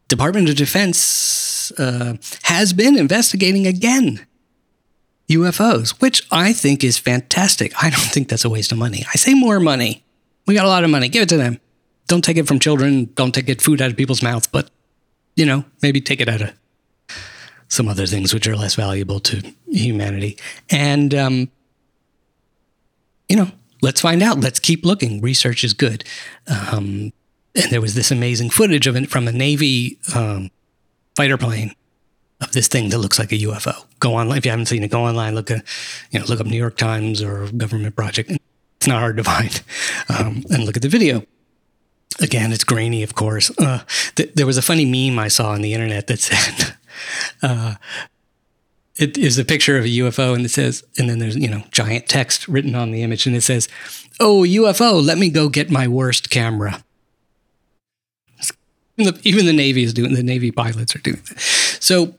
Department of Defense uh, has been investigating again U F Os, which I think is fantastic. I don't think that's a waste of money. I say more money. We got a lot of money. Give it to them. Don't take it from children. Don't take it food out of people's mouths, but you know, maybe take it out of some other things which are less valuable to humanity. And, um, you know, let's find out. Let's keep looking. Research is good. Um, and there was this amazing footage of it from a Navy um, fighter plane of this thing that looks like a U F O. Go online. If you haven't seen it, go online. Look at, you know, look up New York Times or Government Project. It's not hard to find. Um, and look at the video. Again, it's grainy, of course. Uh, th- there was a funny meme I saw on the internet that said, uh, it is a picture of a U F O and it says, and then there's, you know, giant text written on the image and it says, oh, U F O, let me go get my worst camera. Even the, even the Navy is doing, the Navy pilots are doing that. So,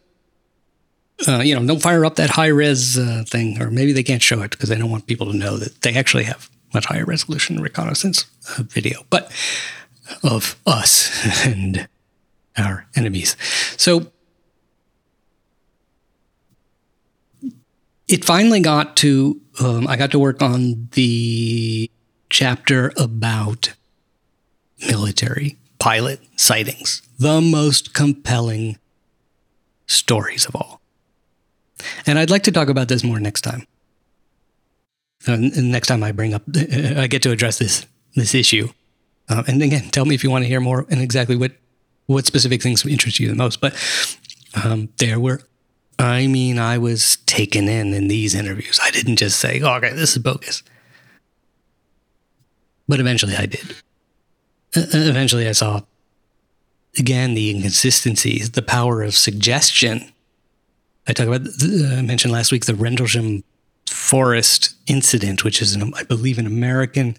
uh, you know, don't fire up that high res uh, thing, or maybe they can't show it because they don't want people to know that they actually have much higher resolution reconnaissance uh, video. But, of us and our enemies. So it finally got to, um, I got to work on the chapter about military pilot sightings, the most compelling stories of all. And I'd like to talk about this more next time. Uh, next time I bring up, uh, I get to address this, this issue. Uh, and again, tell me if you want to hear more and exactly what, what specific things interest you the most. But um, there were, I mean, I was taken in in these interviews. I didn't just say, oh, okay, this is bogus. But eventually I did. Uh, eventually I saw again, the inconsistencies, the power of suggestion. I talked about, uh, I mentioned last week, the Rendlesham Forest incident, which is, an, I believe, an American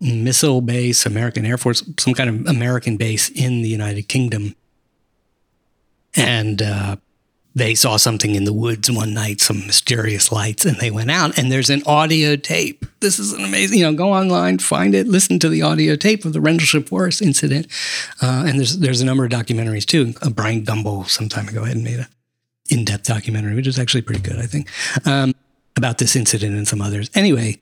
missile base, American Air Force, some kind of American base in the United Kingdom. And uh, they saw something in the woods one night, some mysterious lights, and they went out. And there's an audio tape. This is an amazing, you know, go online, find it, listen to the audio tape of the Rendlesham Forest incident. Uh, and there's there's a number of documentaries, too. Uh, Brian Gumble some time ago had made a in-depth documentary, which is actually pretty good, I think, um, about this incident and some others. Anyway,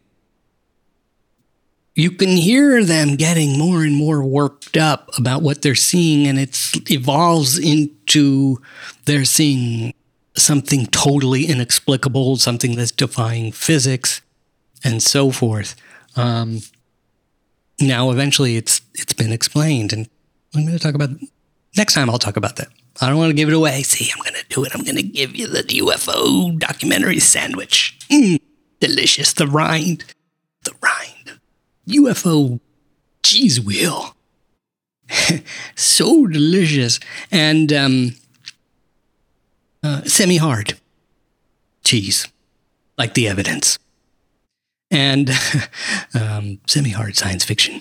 you can hear them getting more and more worked up about what they're seeing, and it evolves into they're seeing something totally inexplicable, something that's defying physics, and so forth. Um, now, eventually, it's it's been explained, and I'm going to talk about next time. I'll talk about that. I don't want to give it away. See, I'm going to do it. I'm going to give you the U F O documentary sandwich. Mm, delicious. The rind. The rind. U F O cheese wheel. So delicious. And um, uh, semi-hard cheese, like the evidence. And um, semi-hard science fiction.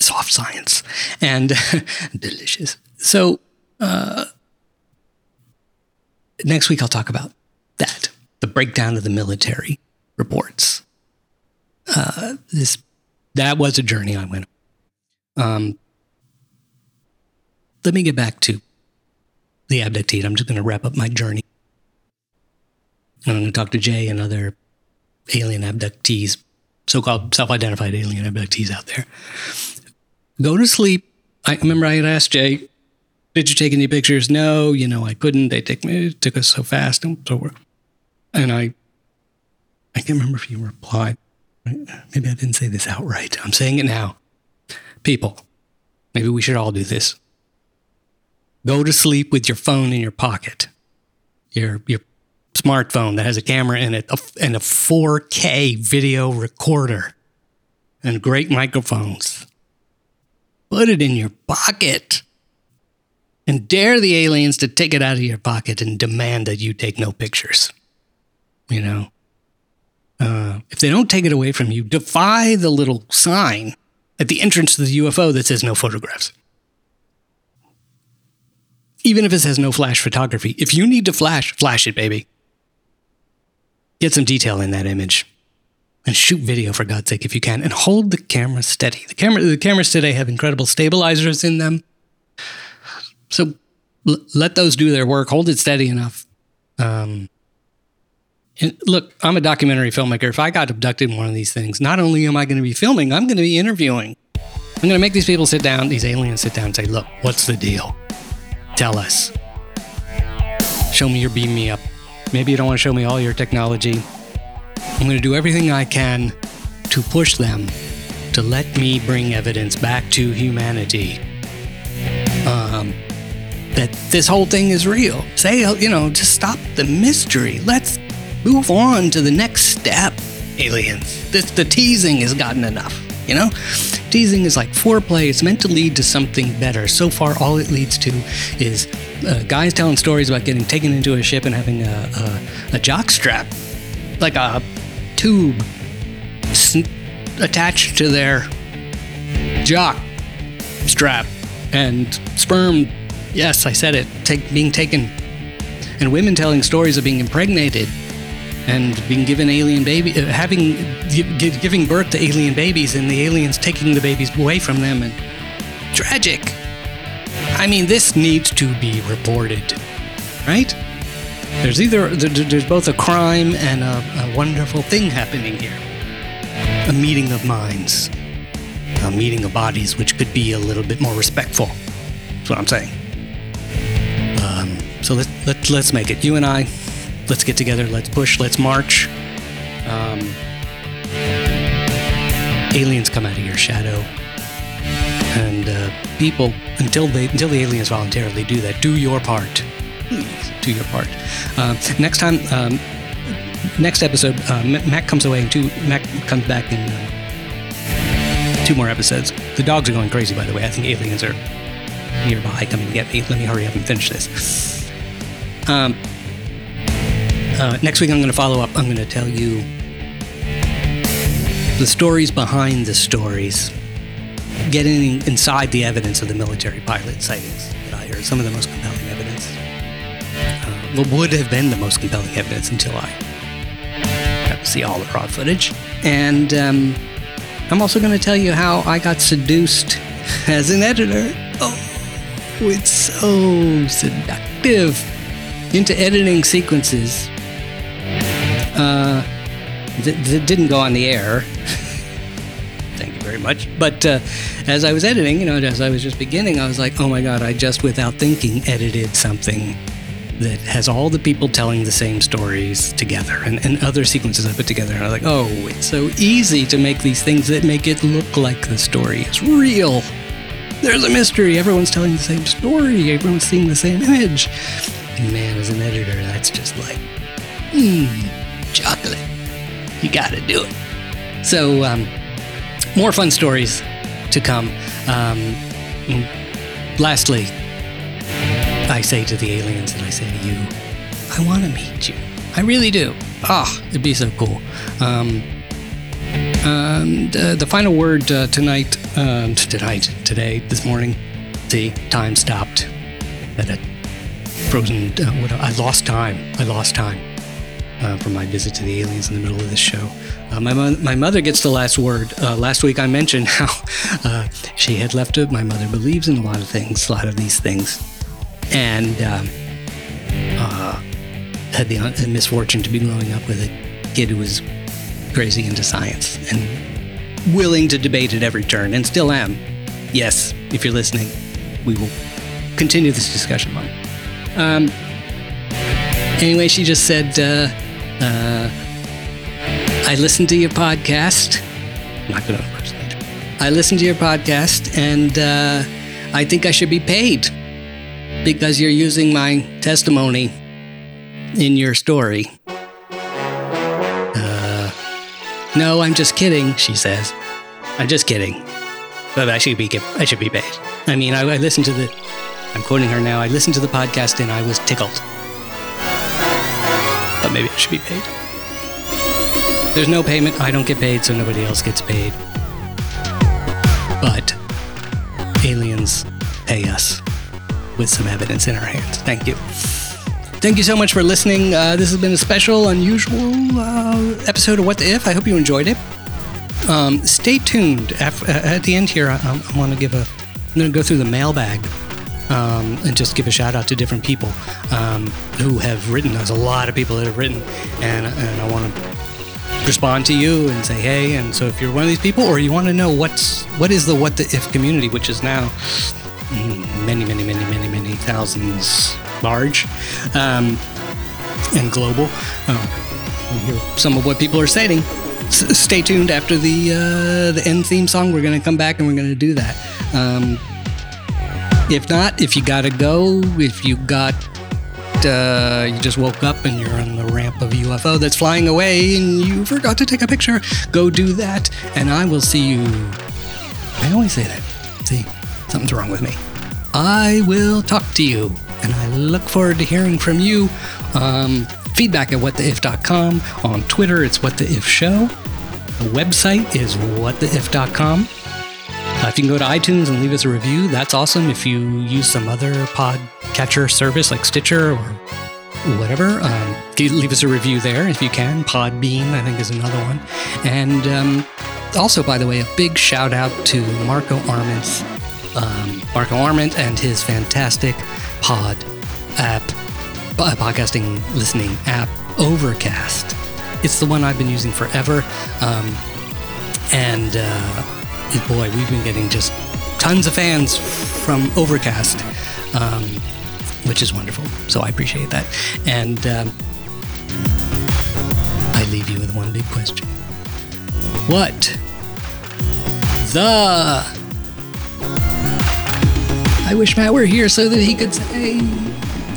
Soft science. And delicious. So, uh, next week I'll talk about that, the breakdown of the military reports. Uh, this that was a journey I went on. Um, let me get back to the abductee. I'm just going to wrap up my journey. And I'm going to talk to Jay and other alien abductees, so-called self-identified alien abductees out there. Go to sleep. I remember I had asked Jay, did you take any pictures? No, you know, I couldn't. They take me, it took us so fast. And, so and I I can't remember if you replied. Maybe I didn't say this outright. I'm saying it now. People, maybe we should all do this. Go to sleep with your phone in your pocket. Your your smartphone that has a camera in it and a four K video recorder and great microphones. Put it in your pocket. And dare the aliens to take it out of your pocket and demand that you take no pictures. You know? Uh, if they don't take it away from you, defy the little sign at the entrance to the U F O that says no photographs. Even if it says no flash photography. If you need to flash, flash it, baby. Get some detail in that image. And shoot video, for God's sake, if you can. And hold the camera steady. The camera, the cameras today have incredible stabilizers in them. So l- let those do their work. Hold it steady enough. Um, and look, I'm a documentary filmmaker. If I got abducted in one of these things, not only am I going to be filming, I'm going to be interviewing. I'm going to make these people sit down, these aliens sit down and say, look, what's the deal? Tell us. Show me your beam me up. Maybe you don't want to show me all your technology. I'm going to do everything I can to push them to let me bring evidence back to humanity um, that this whole thing is real. Say, you know, just stop the mystery. Let's move on to the next step, aliens. This, the teasing has gotten enough, you know? Teasing is like foreplay. It's meant to lead to something better. So far, all it leads to is uh, guys telling stories about getting taken into a ship and having a, a, a jock strap, like a tube sn- attached to their jock strap and sperm, yes, I said it, take, being taken. And women telling stories of being impregnated and being given alien baby, uh, having, gi- gi- giving birth to alien babies and the aliens taking the babies away from them. And tragic. I mean, this needs to be reported, right? There's either there's both a crime and a, a wonderful thing happening here. A meeting of minds. A meeting of bodies, which could be a little bit more respectful. That's what I'm saying. Um, so let, let, let's make it. You and I, let's get together, let's push, let's march. Um, aliens come out of your shadow. And uh, people, until they until the aliens voluntarily do that, do your part. Do your part. Uh, next time, um, next episode, uh, Mac comes away and two. Mac comes back in uh, two more episodes. The dogs are going crazy, by the way. I think aliens are nearby coming to get me. Let me hurry up and finish this. Um, uh, next week, I'm going to follow up. I'm going to tell you the stories behind the stories, getting inside the evidence of the military pilot sightings that I heard. Some of the most compelling evidence. Uh, what would have been the most compelling evidence until I got to see all the raw footage. And um, I'm also going to tell you how I got seduced as an editor. Oh, it's so seductive. Into editing sequences uh, that, that didn't go on the air. Thank you very much. But uh, as I was editing, you know, as I was just beginning, I was like, oh my God, I just without thinking edited something that has all the people telling the same stories together and, and other sequences I put together. And I was like, oh, it's so easy to make these things that make it look like the story is real. There's a mystery. Everyone's telling the same story. Everyone's seeing the same image. And man, as an editor, that's just like, mmm, chocolate. You gotta do it. So, um, more fun stories to come. Um, lastly, I say to the aliens and I say to you, I want to meet you. I really do. Ah, oh, it'd be so cool. Um, um, the, the final word uh, tonight, um, tonight, today, this morning, see, time stopped at a frozen, uh, what, I lost time. I lost time uh, from my visit to the aliens in the middle of this show. Uh, my, mo- my mother gets the last word. Uh, last week I mentioned how uh, she had left it. My mother believes in a lot of things, a lot of these things. And um, uh, had the un- misfortune to be growing up with a kid who was crazy into science and willing to debate at every turn, and still am. Yes, if you're listening, we will continue this discussion. Um, anyway, she just said, uh, uh, I listened to your podcast. I'm not going to approach that. I listened to your podcast, and uh, I think I should be paid, because you're using my testimony in your story. Uh, no, I'm just kidding, she says. I'm just kidding. But I should be, I should be paid. I mean, I, I listened to the, I'm quoting her now, I listened to the podcast and I was tickled. But maybe I should be paid. There's no payment, I don't get paid, so nobody else gets paid. But aliens pay us with some evidence in our hands. Thank you. Thank you so much for listening. Uh, this has been a special, unusual uh, episode of What the If. I hope you enjoyed it. Um, stay tuned. At, at the end here, I, I want to give a, I'm going to go through the mailbag um, and just give a shout out to different people um, who have written. There's a lot of people that have written, and, and I want to respond to you and say, hey, and so if you're one of these people, or you want to know what's, what is the What the If community, which is now many, many, many, many, many thousands large um, and global. Oh, you hear some of what people are saying. S- stay tuned after the uh, the end theme song. We're going to come back and we're going to do that. Um, if not, if you got to go, if you got, uh, you just woke up and you're on the ramp of a U F O that's flying away and you forgot to take a picture, go do that. And I will see you. I always say that. See? Something's wrong with me. I will talk to you, and I look forward to hearing from you. Um, feedback at what the if dot com. On Twitter, it's WhatTheIfShow. The website is what the if dot com. Uh, if you can go to iTunes and leave us a review, that's awesome. If you use some other podcatcher service like Stitcher or whatever, um, leave us a review there if you can. Podbean, I think, is another one. And um, also, by the way, a big shout out to Marco Arment's Um, Marco Arment and his fantastic pod app, podcasting listening app, Overcast. It's the one I've been using forever. Um, and uh, boy, we've been getting just tons of fans from Overcast, um, which is wonderful. So I appreciate that. And um, I leave you with one big question. What the... I wish Matt were here so that he could say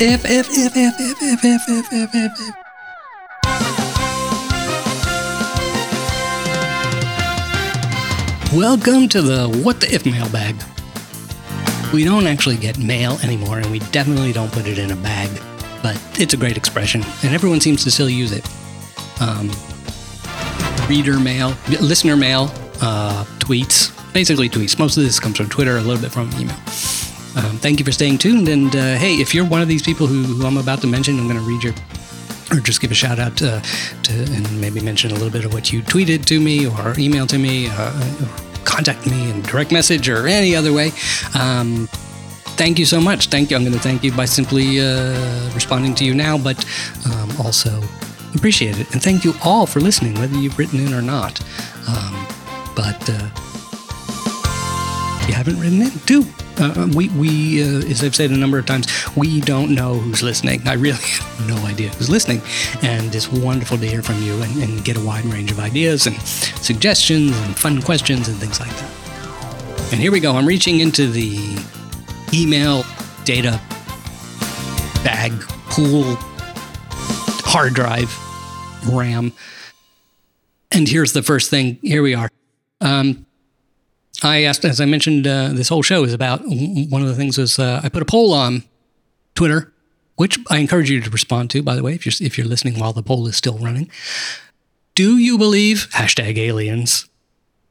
F, F, F, F, F, F, F, F, F, F, F. Welcome to the What the If mailbag. We don't actually get mail anymore, and we definitely don't put it in a bag, but it's a great expression, and everyone seems to still use it. Um, reader mail, listener mail, uh, tweets, basically tweets. Most of this comes from Twitter, a little bit from email. Um, thank you for staying tuned, and uh, hey, if you're one of these people who, who I'm about to mention, I'm going to read your, or just give a shout out to, to, and maybe mention a little bit of what you tweeted to me, or emailed to me, uh, or contact me in direct message, or any other way. Um, thank you so much. Thank you. I'm going to thank you by simply uh, responding to you now, but um, also appreciate it. And thank you all for listening, whether you've written in or not. Um, but uh, if you haven't written in, do. Uh, we, we uh, as I've said a number of times, we don't know who's listening. I really have no idea who's listening. And it's wonderful to hear from you and, and get a wide range of ideas and suggestions and fun questions and things like that. And here we go. I'm reaching into the email data bag, pool, hard drive, RAM. And here's the first thing. Here we are. Um... I asked, as I mentioned, uh, this whole show is about, one of the things was uh, I put a poll on Twitter, which I encourage you to respond to, by the way, if you're, if you're listening while the poll is still running. Do you believe, hashtag aliens,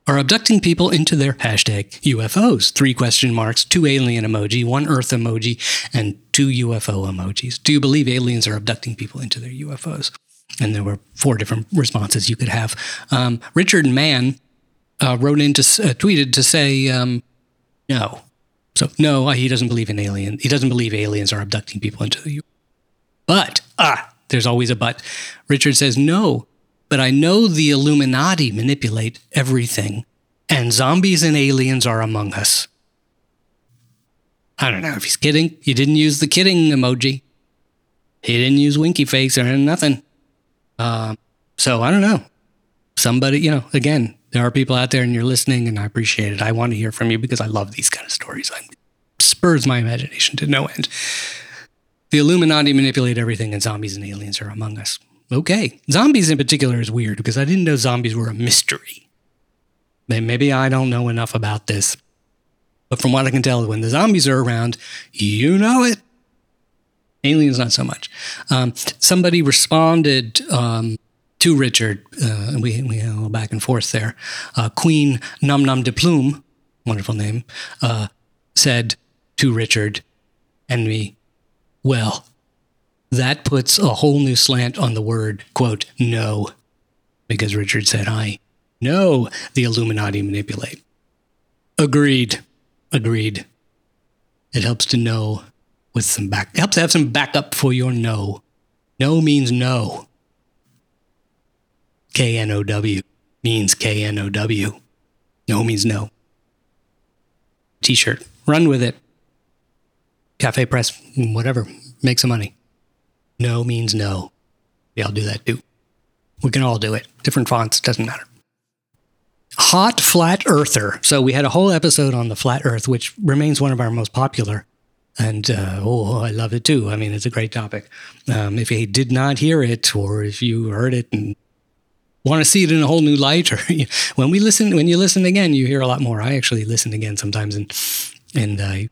are abducting people into their hashtag U F Os? Three question marks, two alien emoji, one Earth emoji, and two U F O emojis. Do you believe aliens are abducting people into their U F Os? And there were four different responses you could have. Um, Richard Mann Uh, wrote in to uh, tweeted to say um, no. So no, he doesn't believe in alien. He doesn't believe aliens are abducting people into the U S. But ah, there's always a but. Richard says no, but I know the Illuminati manipulate everything, and zombies and aliens are among us. I don't know if he's kidding. He didn't use the kidding emoji. He didn't use winky face or nothing. Uh, so I don't know. Somebody, you know, again. There are people out there and you're listening, and I appreciate it. I want to hear from you because I love these kind of stories. It spurs my imagination to no end. The Illuminati manipulate everything, and zombies and aliens are among us. Okay. Zombies in particular is weird because I didn't know zombies were a mystery. Maybe I don't know enough about this. But from what I can tell, when the zombies are around, you know it. Aliens, not so much. Um, somebody responded... Um, To Richard, uh, we we had a little back and forth there. Uh, Queen Nom Nom de Plume, wonderful name, uh, said to Richard and me, "Well, that puts a whole new slant on the word quote no, because Richard said I know the Illuminati manipulate." Agreed, agreed. It helps to know with some back. It helps to have some backup for your no. No means no. K N O W means K N O W. No means no. T-shirt. Run with it. Cafe Press, whatever. Make some money. No means no. We all do that too. We can all do it. Different fonts, doesn't matter. Hot Flat Earther. So we had a whole episode on the Flat Earth, which remains one of our most popular. And, uh, oh, I love it too. I mean, it's a great topic. Um, if you did not hear it, or if you heard it and want to see it in a whole new light, or when we listen, when you listen again, you hear a lot more. I actually listen again sometimes, and and I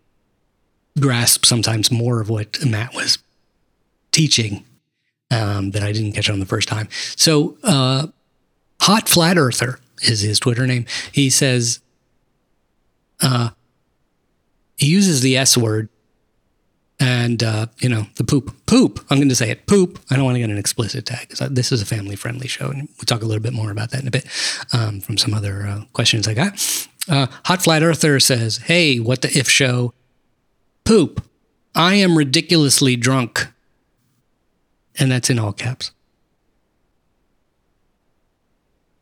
grasp sometimes more of what Matt was teaching um, that I didn't catch on the first time. So, uh, Hot Flat Earther is his Twitter name. He says uh, he uses the S word and uh, you know, the poop. Poop. I'm going to say it. Poop. I don't want to get an explicit tag because this is a family-friendly show, and we'll talk a little bit more about that in a bit um, from some other uh, questions I got. Uh, Hot Flat Earther says, "Hey, what the if show? Poop. I am ridiculously drunk," and that's in all caps.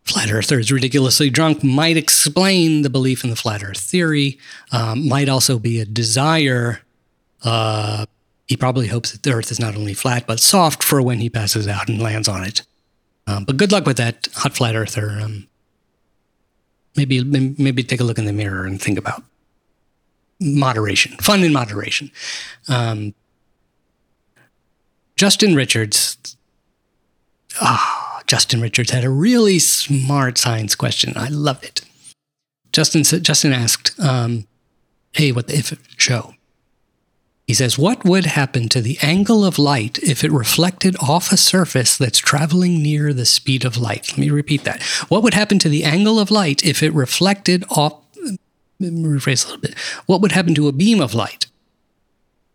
Flat Earther is ridiculously drunk might explain the belief in the flat Earth theory. Um, might also be a desire. Uh, he probably hopes that the Earth is not only flat, but soft for when he passes out and lands on it. Um, but good luck with that, Hot Flat Earther. Um, maybe maybe take a look in the mirror and think about moderation. Fun in moderation. Um, Justin Richards. Ah, Justin Richards had a really smart science question. I loved it. Justin Justin asked, um, hey, what the if show? He says, what would happen to the angle of light if it reflected off a surface that's traveling near the speed of light? Let me repeat that. What would happen to the angle of light if it reflected off... Let me rephrase a little bit. What would happen to a beam of light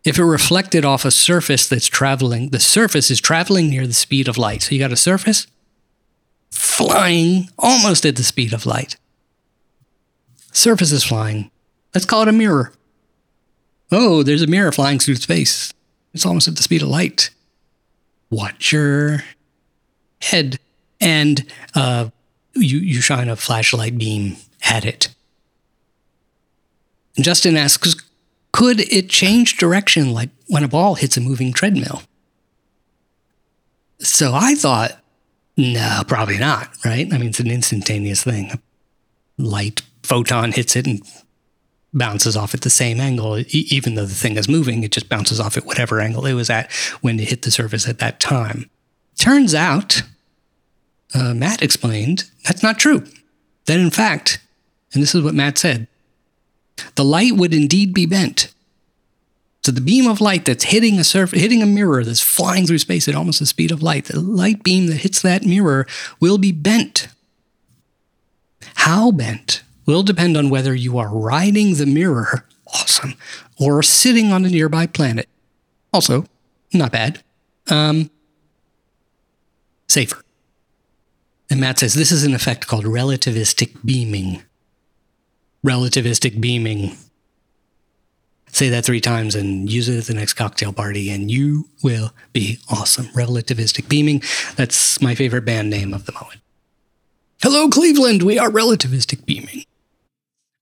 if it reflected off a surface that's traveling... The surface is traveling near the speed of light. So you got a surface flying almost at the speed of light. Surface is flying. Let's call it a mirror. Oh, there's a mirror flying through space. It's almost at the speed of light. Watch your head. And uh, you, you shine a flashlight beam at it. And Justin asks, could it change direction like when a ball hits a moving treadmill? So I thought, no, probably not, right? I mean, it's an instantaneous thing. Light photon hits it and bounces off at the same angle. E- even though the thing is moving, it just bounces off at whatever angle it was at when it hit the surface at that time. Turns out, uh, Matt explained, that's not true. That in fact, and this is what Matt said, the light would indeed be bent. So the beam of light that's hitting a surf- hitting a mirror that's flying through space at almost the speed of light, the light beam that hits that mirror will be bent. How bent will depend on whether you are riding the mirror, awesome, or sitting on a nearby planet. Also, not bad. Um, safer. And Matt says this is an effect called relativistic beaming. Relativistic beaming. Say that three times and use it at the next cocktail party and you will be awesome. Relativistic beaming. That's my favorite band name of the moment. Hello, Cleveland. We are relativistic beaming.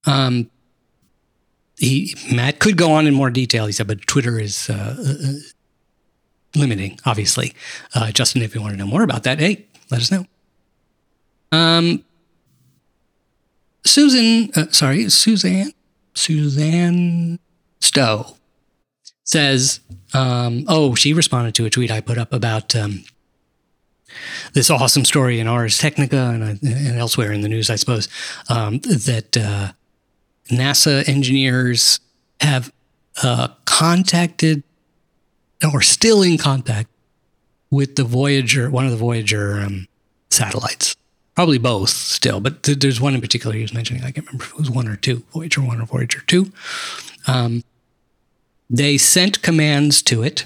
Um, he, Matt could go on in more detail, he said, but Twitter is uh, uh, limiting, obviously. Uh, Justin, if you want to know more about that, hey, let us know. Um, Susan, uh, sorry, Suzanne, Suzanne Stowe says, um, oh, she responded to a tweet I put up about um, this awesome story in Ars Technica and, uh, and elsewhere in the news, I suppose, um, that uh, NASA engineers have uh, contacted or still in contact with the Voyager, one of the Voyager um, satellites. Probably both still, but th- there's one in particular he was mentioning. I can't remember if it was one or two, Voyager one or Voyager two. Um, they sent commands to it.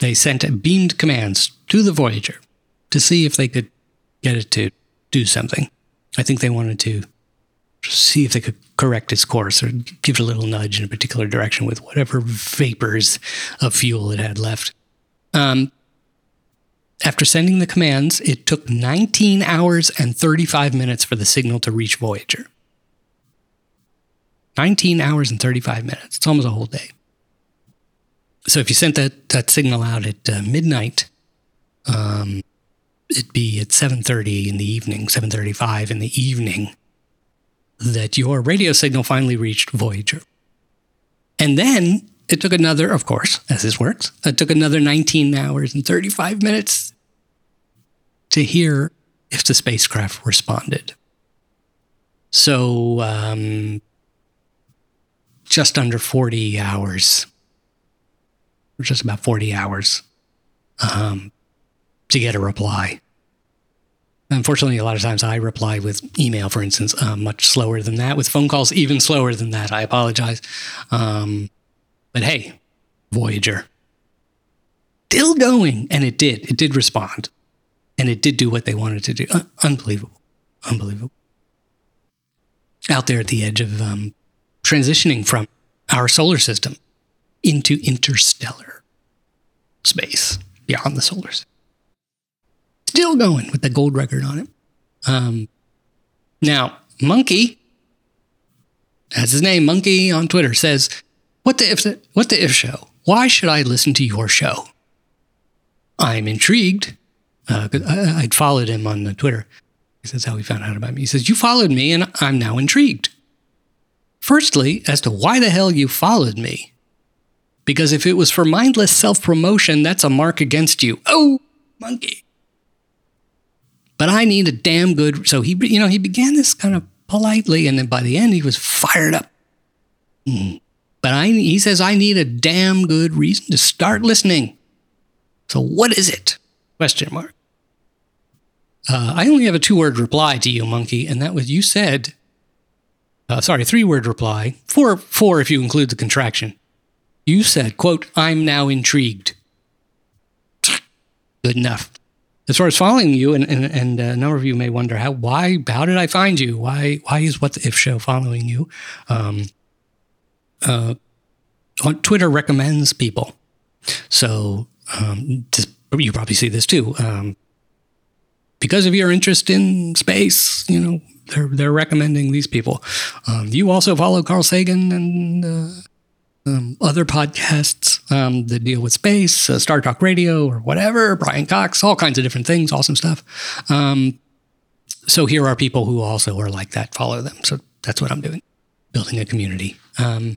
They sent beamed commands to the Voyager to see if they could get it to do something. I think they wanted to see if they could correct its course or give it a little nudge in a particular direction with whatever vapors of fuel it had left. Um, after sending the commands, it took nineteen hours and thirty-five minutes for the signal to reach Voyager. nineteen hours and thirty-five minutes. It's almost a whole day. So if you sent that, that signal out at uh, midnight, um, it'd be at seven thirty in the evening, seven thirty-five in the evening, that your radio signal finally reached Voyager. And then it took another, of course, as this works, it took another nineteen hours and thirty-five minutes to hear if the spacecraft responded. So um, just under forty hours. Or just about forty hours um, to get a reply. Unfortunately, a lot of times I reply with email, for instance, uh, much slower than that. With phone calls, even slower than that. I apologize. Um, but hey, Voyager. Still going. And it did. It did respond. And it did do what they wanted to do. Uh, unbelievable. Unbelievable. Out there at the edge of um, transitioning from our solar system into interstellar space beyond the solar system. Still going with the gold record on it. Um, now, Monkey, that's his name, Monkey on Twitter, says, what the if the, what the if show? Why should I listen to your show? I'm intrigued. Uh, I, I'd followed him on the Twitter. This is how he found out about me. He says, you followed me and I'm now intrigued. Firstly, as to why the hell you followed me. Because if it was for mindless self-promotion, that's a mark against you. Oh, Monkey. But I need a damn good... So, he, you know, he began this kind of politely, and then by the end, he was fired up. But I, he says, I need a damn good reason to start listening. So what is it? Question mark. Uh, I only have a two-word reply to you, monkey, and that was you said... Uh, sorry, three-word reply. Four, four if you include the contraction. You said, quote, I'm now intrigued. Good enough. As far as following you, and, and, and a number of you may wonder, how, why, how did I find you? Why, why is What the If show following you? Um, uh, Twitter recommends people. So um, just, you probably see this too. Um, because of your interest in space, you know, they're they're recommending these people. Um, you also follow Carl Sagan and uh, um, other podcasts um, that deal with space, uh, Star Talk Radio or whatever, Brian Cox, all kinds of different things, awesome stuff. Um, so here are people who also are like that, follow them. So that's what I'm doing, building a community. Um,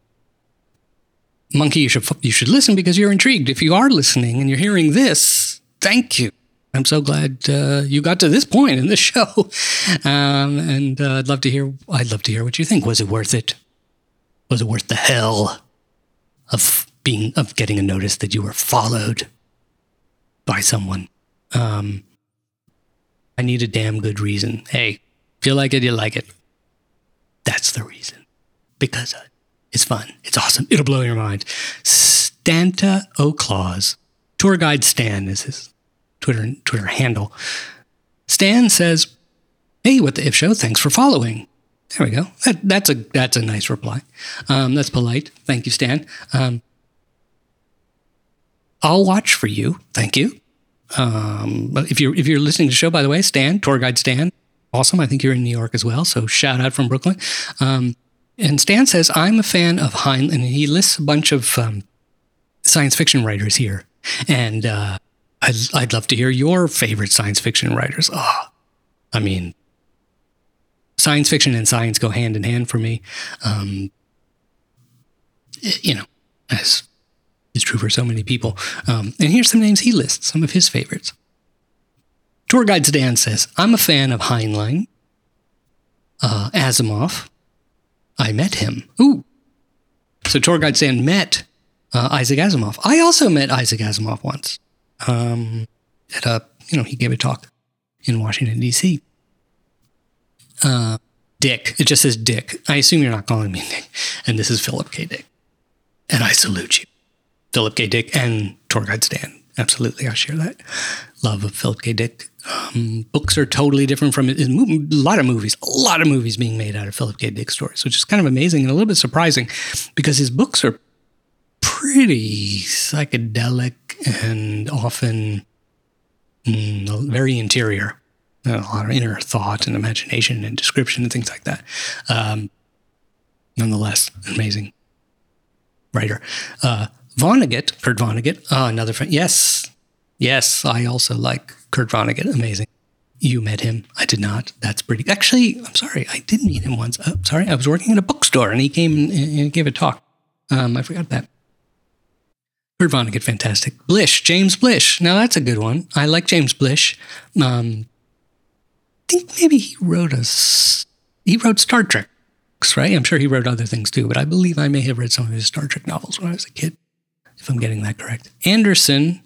monkey, you should you should listen because you're intrigued. If you are listening and you're hearing this, thank you. I'm so glad uh, you got to this point in the show, um, and uh, I'd love to hear. I'd love to hear what you think. Was it worth it? Was it worth the hell of being of getting a notice that you were followed by someone? Um, I need a damn good reason. Hey, if you like it, you like it. That's the reason, because it's fun. It's awesome. It'll blow your mind. Stanta O'Claws, tour guide Stan, is his Twitter Twitter handle. Stan says, hey, What the If show, thanks for following. There we go. That, that's a that's a nice reply. Um, that's polite. Thank you, Stan. Um, I'll watch for you. Thank you. Um, but if you're, if you're listening to the show, by the way, Stan, tour guide Stan, awesome. I think you're in New York as well, so shout out from Brooklyn. Um, and Stan says, I'm a fan of Heinlein, and he lists a bunch of um, science fiction writers here. And... Uh, I'd, I'd love to hear your favorite science fiction writers. Oh, I mean, science fiction and science go hand in hand for me. Um, you know, as is true for so many people. Um, and here's some names he lists, some of his favorites. Tour Guide Stan says, I'm a fan of Heinlein, uh, Asimov. I met him. Ooh. So Tour Guide Stan met uh, Isaac Asimov. I also met Isaac Asimov once. Um, at a, you know, he gave a talk in Washington, D C Uh, Dick, it just says Dick. I assume you're not calling me Nick. And this is Philip K. Dick. And I salute you. Philip K. Dick and Tour Guide Stan. Absolutely, I share that love of Philip K. Dick. Um, books are totally different from it. A lot of movies, a lot of movies being made out of Philip K. Dick stories, which is kind of amazing and a little bit surprising because his books are pretty psychedelic and often mm, very interior. A lot of inner thought and imagination and description and things like that. Um, nonetheless, amazing writer. Uh, Vonnegut, Kurt Vonnegut, oh, another friend. Yes, yes, I also like Kurt Vonnegut. Amazing. You met him. I did not. That's pretty... Actually, I'm sorry, I did meet him once. Oh, sorry, I was working at a bookstore and he came and gave a talk. Um, I forgot that. Kurt Vonnegut, fantastic. Blish, James Blish. Now that's a good one. I like James Blish. Um, I think maybe he wrote a, he wrote Star Trek, right? I'm sure he wrote other things too, but I believe I may have read some of his Star Trek novels when I was a kid, if I'm getting that correct. Anderson.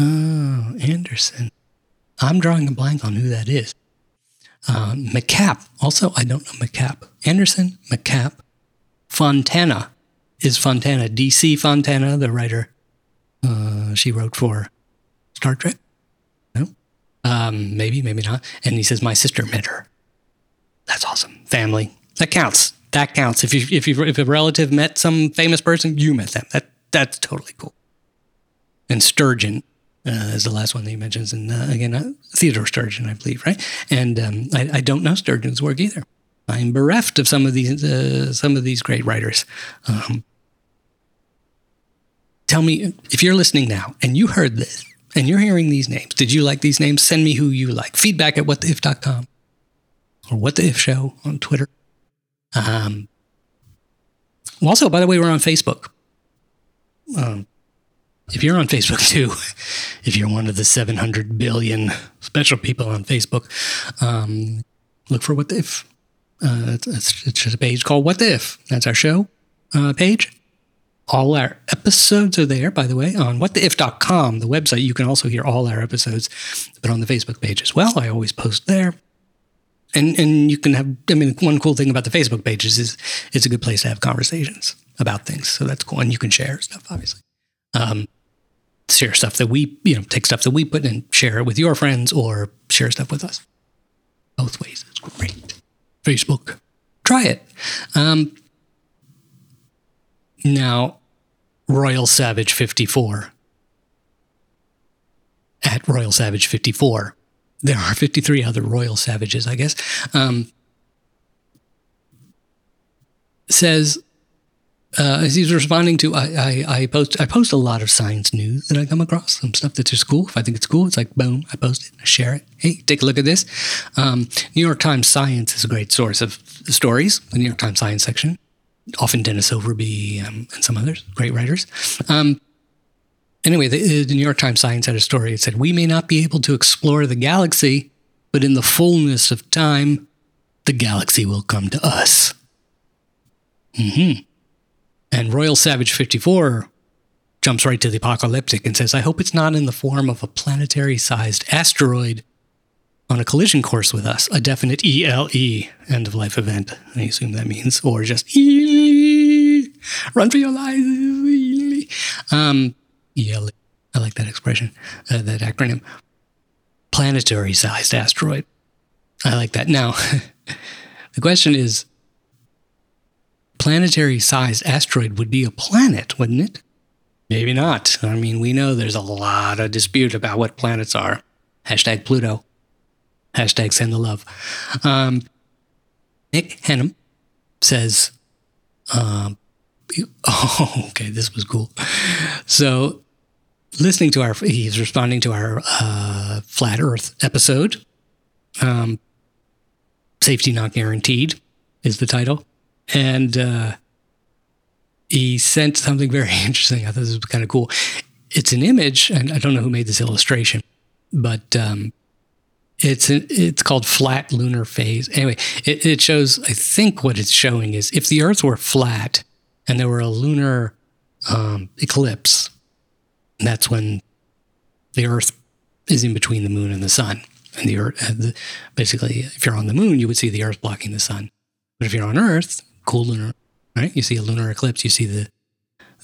Oh, Anderson. I'm drawing a blank on who that is. Um, McCap. Also, I don't know McCap. Anderson, McCap, Fontana. Is Fontana, D C Fontana, the writer. Uh, she wrote for Star Trek. No? Um, maybe, maybe not. And he says, my sister met her. That's awesome. Family. That counts. That counts. If you if you if a relative met some famous person, you met them. That that's totally cool. And Sturgeon uh, is the last one that he mentions. And uh, again, uh, Theodore Sturgeon, I believe, right? And um, I, I don't know Sturgeon's work either. I'm bereft of some of these uh, some of these great writers. Um, Tell me, if you're listening now, and you heard this, and you're hearing these names, did you like these names? Send me who you like. Feedback at what the if dot com or What the If Show on Twitter. Um, also, by the way, we're on Facebook. Um, if you're on Facebook, too, if you're one of the seven hundred billion special people on Facebook, um, look for What If. Uh, it's, it's just a page called What If. That's our show uh, page. All our episodes are there, by the way, on what the if dot com, the website. You can also hear all our episodes, but on the Facebook page as well. I always post there. And and you can have, I mean, one cool thing about the Facebook pages is it's a good place to have conversations about things. So that's cool. And you can share stuff, obviously. Um, share stuff that we, you know, take stuff that we put and share it with your friends or share stuff with us. Both ways. It's great. Facebook. Try it. Um, now, Royal Savage fifty-four. At Royal Savage fifty-four. There are fifty-three other Royal Savages, I guess. Um, says, uh, as he's responding to, I, I, I post I post a lot of science news that I come across, some stuff that's just cool. If I think it's cool, it's like, boom, I post it, I share it. Hey, take a look at this. Um, New York Times Science is a great source of stories, the New York Times Science section. Often Dennis Overby um, and some others, great writers. Um Anyway, the, the New York Times Science had a story. It said, we may not be able to explore the galaxy, but in the fullness of time, the galaxy will come to us. Mm-hmm. And Royal Savage fifty-four jumps right to the apocalyptic and says, I hope it's not in the form of a planetary-sized asteroid on a collision course with us, a definite E L E, end-of-life event. I assume that means, or just, E L E, run for your life. Um... E L E. I like that expression, uh, that acronym. Planetary-sized asteroid. I like that. Now, the question is, planetary-sized asteroid would be a planet, wouldn't it? Maybe not. I mean, we know there's a lot of dispute about what planets are. Hashtag Pluto. Hashtag send the love. Um, Nick Hannum says... Um, Oh, okay, this was cool. So, listening to our, he's responding to our uh, Flat Earth episode. Um, Safety Not Guaranteed is the title. And uh, he sent something very interesting. I thought this was kind of cool. It's an image, and I don't know who made this illustration, but um, it's an, it's called Flat Lunar Phase. Anyway, it, it shows, I think what it's showing is, if the Earth were flat, and there were a lunar um, eclipse. And that's when the Earth is in between the Moon and the Sun. And the Earth, uh, the, basically, if you're on the Moon, you would see the Earth blocking the Sun. But if you're on Earth, cool lunar, right? You see a lunar eclipse. You see the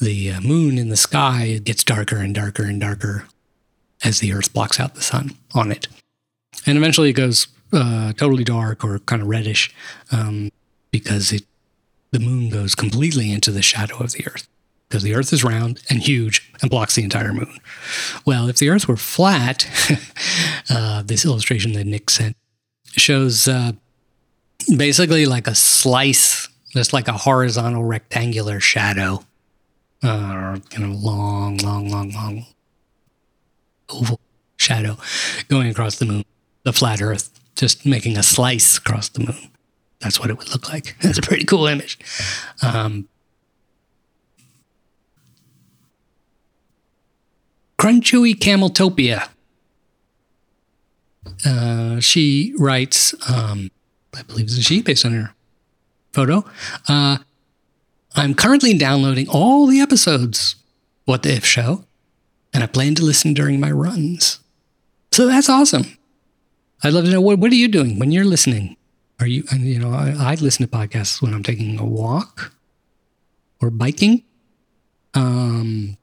the uh, Moon in the sky. It gets darker and darker and darker as the Earth blocks out the Sun on it. And eventually it goes uh, totally dark or kind of reddish um, because it. The moon goes completely into the shadow of the Earth because the Earth is round and huge and blocks the entire moon. Well, if the Earth were flat, uh, this illustration that Nick sent shows uh, basically like a slice, just like a horizontal rectangular shadow, uh, kind of long, long, long, long oval shadow going across the moon, the flat Earth, just making a slice across the moon. That's what it would look like. That's a pretty cool image. Um, Crunchewy Cameltopia. Uh, she writes, um, I believe it's a she based on her photo. Uh, I'm currently downloading all the episodes, What the If Show, and I plan to listen during my runs. So that's awesome. I'd love to know, what, what are you doing when you're listening? Are you, you know, I, I listen to podcasts when I'm taking a walk or biking, um,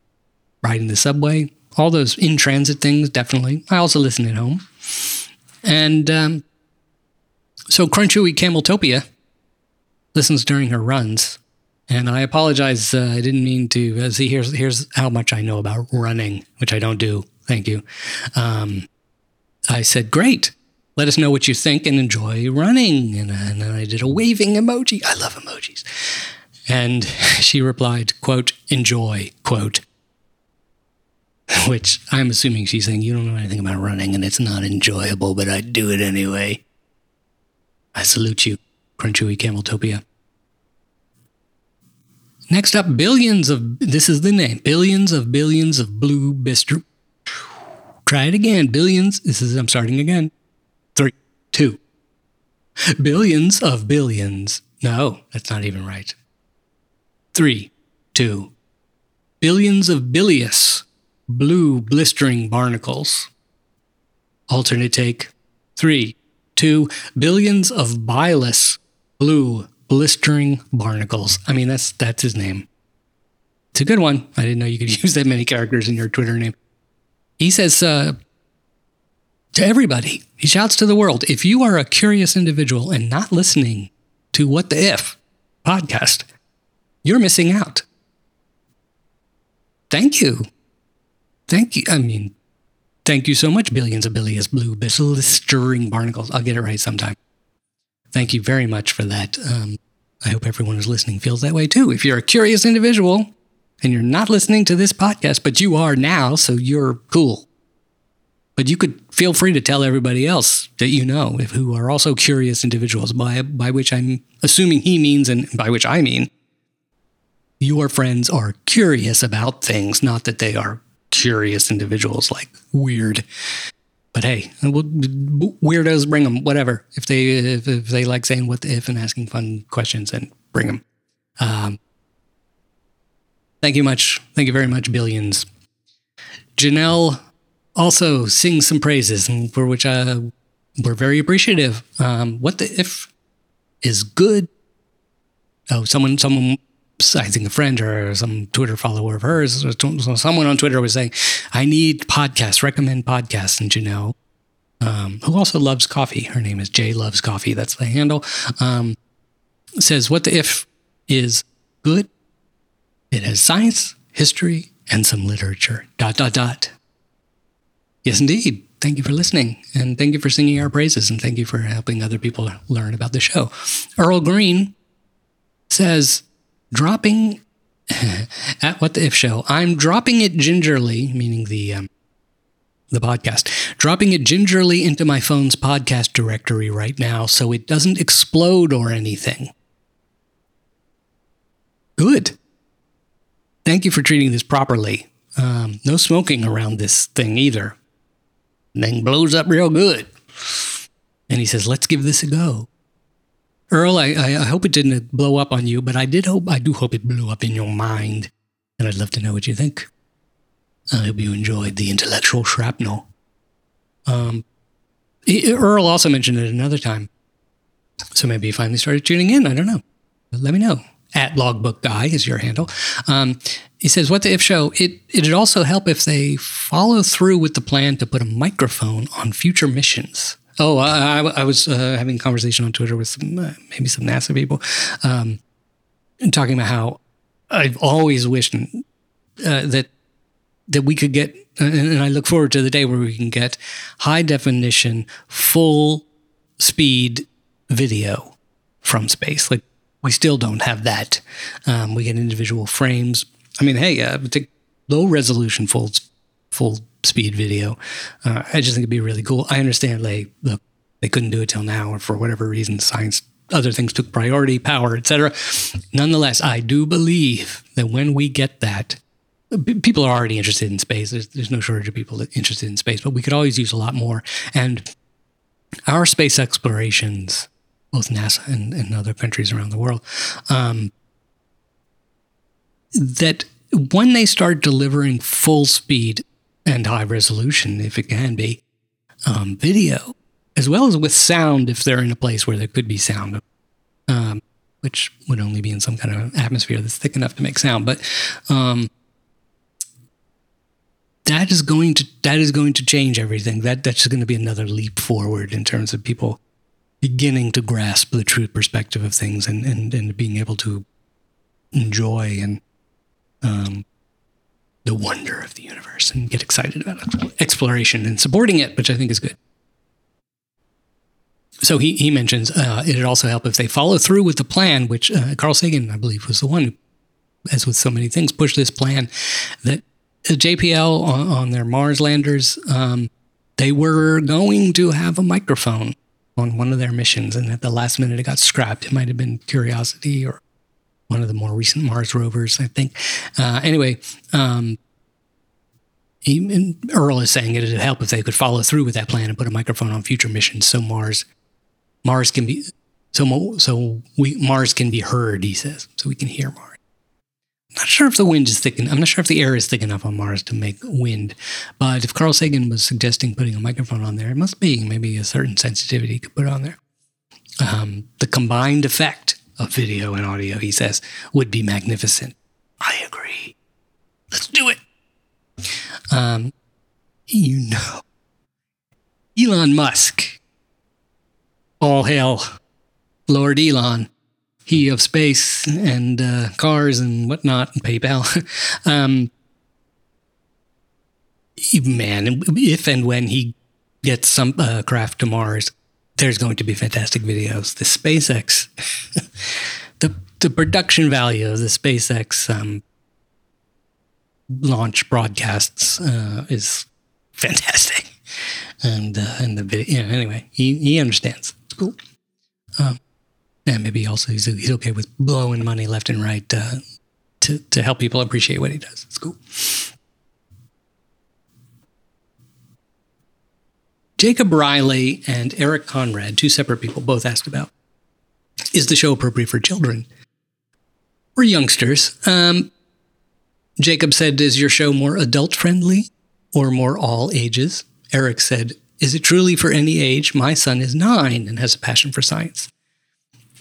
riding the subway, all those in-transit things, definitely. I also listen at home. And um, so Crunchewy Cameltopia listens during her runs. And I apologize, uh, I didn't mean to. Uh, see, here's, here's how much I know about running, which I don't do. Thank you. Um, I said, great. Let us know what you think and enjoy running. And, and I did a waving emoji. I love emojis. And she replied, quote, enjoy, quote. Which I'm assuming she's saying, you don't know anything about running and it's not enjoyable, but I do it anyway. I salute you, Crunchewy Cameltopia. Next up, billions of, this is the name, billions of billions of blue bistro. Try it again, billions. This is, I'm starting again. Three, two. Billions of billions. No, that's not even right. Three, two. Billions of bilious, blue blistering barnacles. Alternate take. Three, two. Billions of bilous, blue blistering barnacles. I mean, that's that's his name. It's a good one. I didn't know you could use that many characters in your Twitter name. He says uh, to everybody, he shouts to the world, if you are a curious individual and not listening to What the If podcast, you're missing out. Thank you. Thank you. I mean, thank you so much, billions of bilious, blue, blistering barnacles. I'll get it right sometime. Thank you very much for that. Um, I hope everyone who's listening feels that way too. If you're a curious individual and you're not listening to this podcast, but you are now, so you're cool. But you could feel free to tell everybody else that you know, if who are also curious individuals, by by which I'm assuming he means, and by which I mean, your friends are curious about things, not that they are curious individuals, like weird. But hey, weirdos, bring them, whatever. If they if, if they like saying what the if and asking fun questions, then bring them. Um, thank you much. Thank you very much, billions. Janelle also sings some praises, and for which uh, we're very appreciative. Um, what the if is good. Oh, someone, someone, I think a friend or some Twitter follower of hers, or someone on Twitter was saying, I need podcasts, recommend podcasts. And Janelle, um, who also loves coffee, her name is Jay Loves Coffee, that's the handle, um, says, What the If is good. It has science, history, and some literature, dot, dot, dot. Yes, indeed. Thank you for listening, and thank you for singing our praises, and thank you for helping other people learn about the show. Earl Green says, dropping at What the If show, I'm dropping it gingerly, meaning the um, the podcast, dropping it gingerly into my phone's podcast directory right now so it doesn't explode or anything. Good. Thank you for treating this properly. Um, no smoking around this thing either. Thing blows up real good. And he says, let's give this a go. Earl, I, I hope it didn't blow up on you, but I did hope, I do hope it blew up in your mind. And I'd love to know what you think. I hope you enjoyed the intellectual shrapnel. Um, Earl also mentioned it another time. So maybe you finally started tuning in. I don't know. But let me know. At Logbook Guy is your handle. Um, he says, What the If show, it, it'd also help if they follow through with the plan to put a microphone on future missions. Oh, I, I was uh, having a conversation on Twitter with some, uh, maybe some NASA people, um, and talking about how I've always wished uh, that that we could get, and I look forward to the day where we can get high definition, full speed video from space. Like, we still don't have that. Um, we get individual frames. I mean, hey, uh, low resolution, full full. speed video. Uh, I just think it'd be really cool. I understand, like, look, they couldn't do it till now, or for whatever reason, science, other things took priority, power, et cetera. Nonetheless, I do believe that when we get that, people are already interested in space. There's, there's no shortage of people interested in space, but we could always use a lot more. And our space explorations, both NASA and, and other countries around the world, um, that when they start delivering full speed and high resolution, if it can be, um, video, as well as with sound, if they're in a place where there could be sound, um, which would only be in some kind of atmosphere that's thick enough to make sound. But um, that is going to that is going to change everything. That that's just going to be another leap forward in terms of people beginning to grasp the true perspective of things, and and, and being able to enjoy and. Um, the wonder of the universe, and get excited about exploration and supporting it, which I think is good. So he, he mentions uh, it'd also help if they follow through with the plan, which uh, Carl Sagan, I believe, was the one who, as with so many things, pushed this plan that J P L on, on their Mars landers, um, they were going to have a microphone on one of their missions, and at the last minute it got scrapped. It might have been Curiosity or one of the more recent Mars rovers, I think. Uh, anyway, um, he, Earl is saying it would help if they could follow through with that plan and put a microphone on future missions, so Mars Mars can be so so we Mars can be heard, he says. So we can hear Mars. I'm not sure if the wind is thick enough. I'm not sure if the air is thick enough on Mars to make wind. But if Carl Sagan was suggesting putting a microphone on there, it must be maybe a certain sensitivity could put on there. Um, the combined effect of video and audio, he says, would be magnificent. I agree. Let's do it. Um, you know, Elon Musk, all hail Lord Elon, he of space and uh, cars and whatnot, and PayPal. um, man, if and when he gets some uh, craft to Mars, there's going to be fantastic videos. The SpaceX, the the production value of the SpaceX um, launch broadcasts uh, is fantastic, and uh, and the video. Yeah, anyway, he he understands. It's cool, um, and maybe also he's he's okay with blowing money left and right uh, to to help people appreciate what he does. It's cool. Jacob Riley and Eric Conrad, two separate people, both asked about, is the show appropriate for children or youngsters? Um, Jacob said, is your show more adult-friendly or more all ages? Eric said, is it truly for any age? My son is nine and has a passion for science.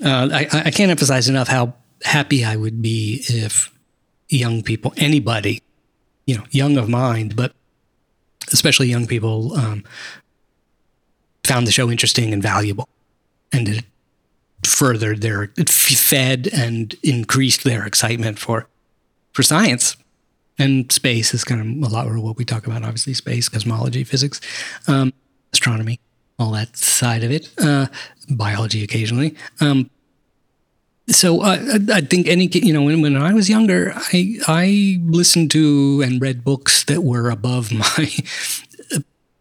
Uh, I, I can't emphasize enough how happy I would be if young people, anybody, you know, young of mind, but especially young people, um, found the show interesting and valuable, and it furthered their, it fed and increased their excitement for for science. And space is kind of a lot of what we talk about, obviously, space, cosmology, physics, um, astronomy, all that side of it, uh, biology occasionally. Um, so I, I think any, you know, when, when I was younger, I, I listened to and read books that were above my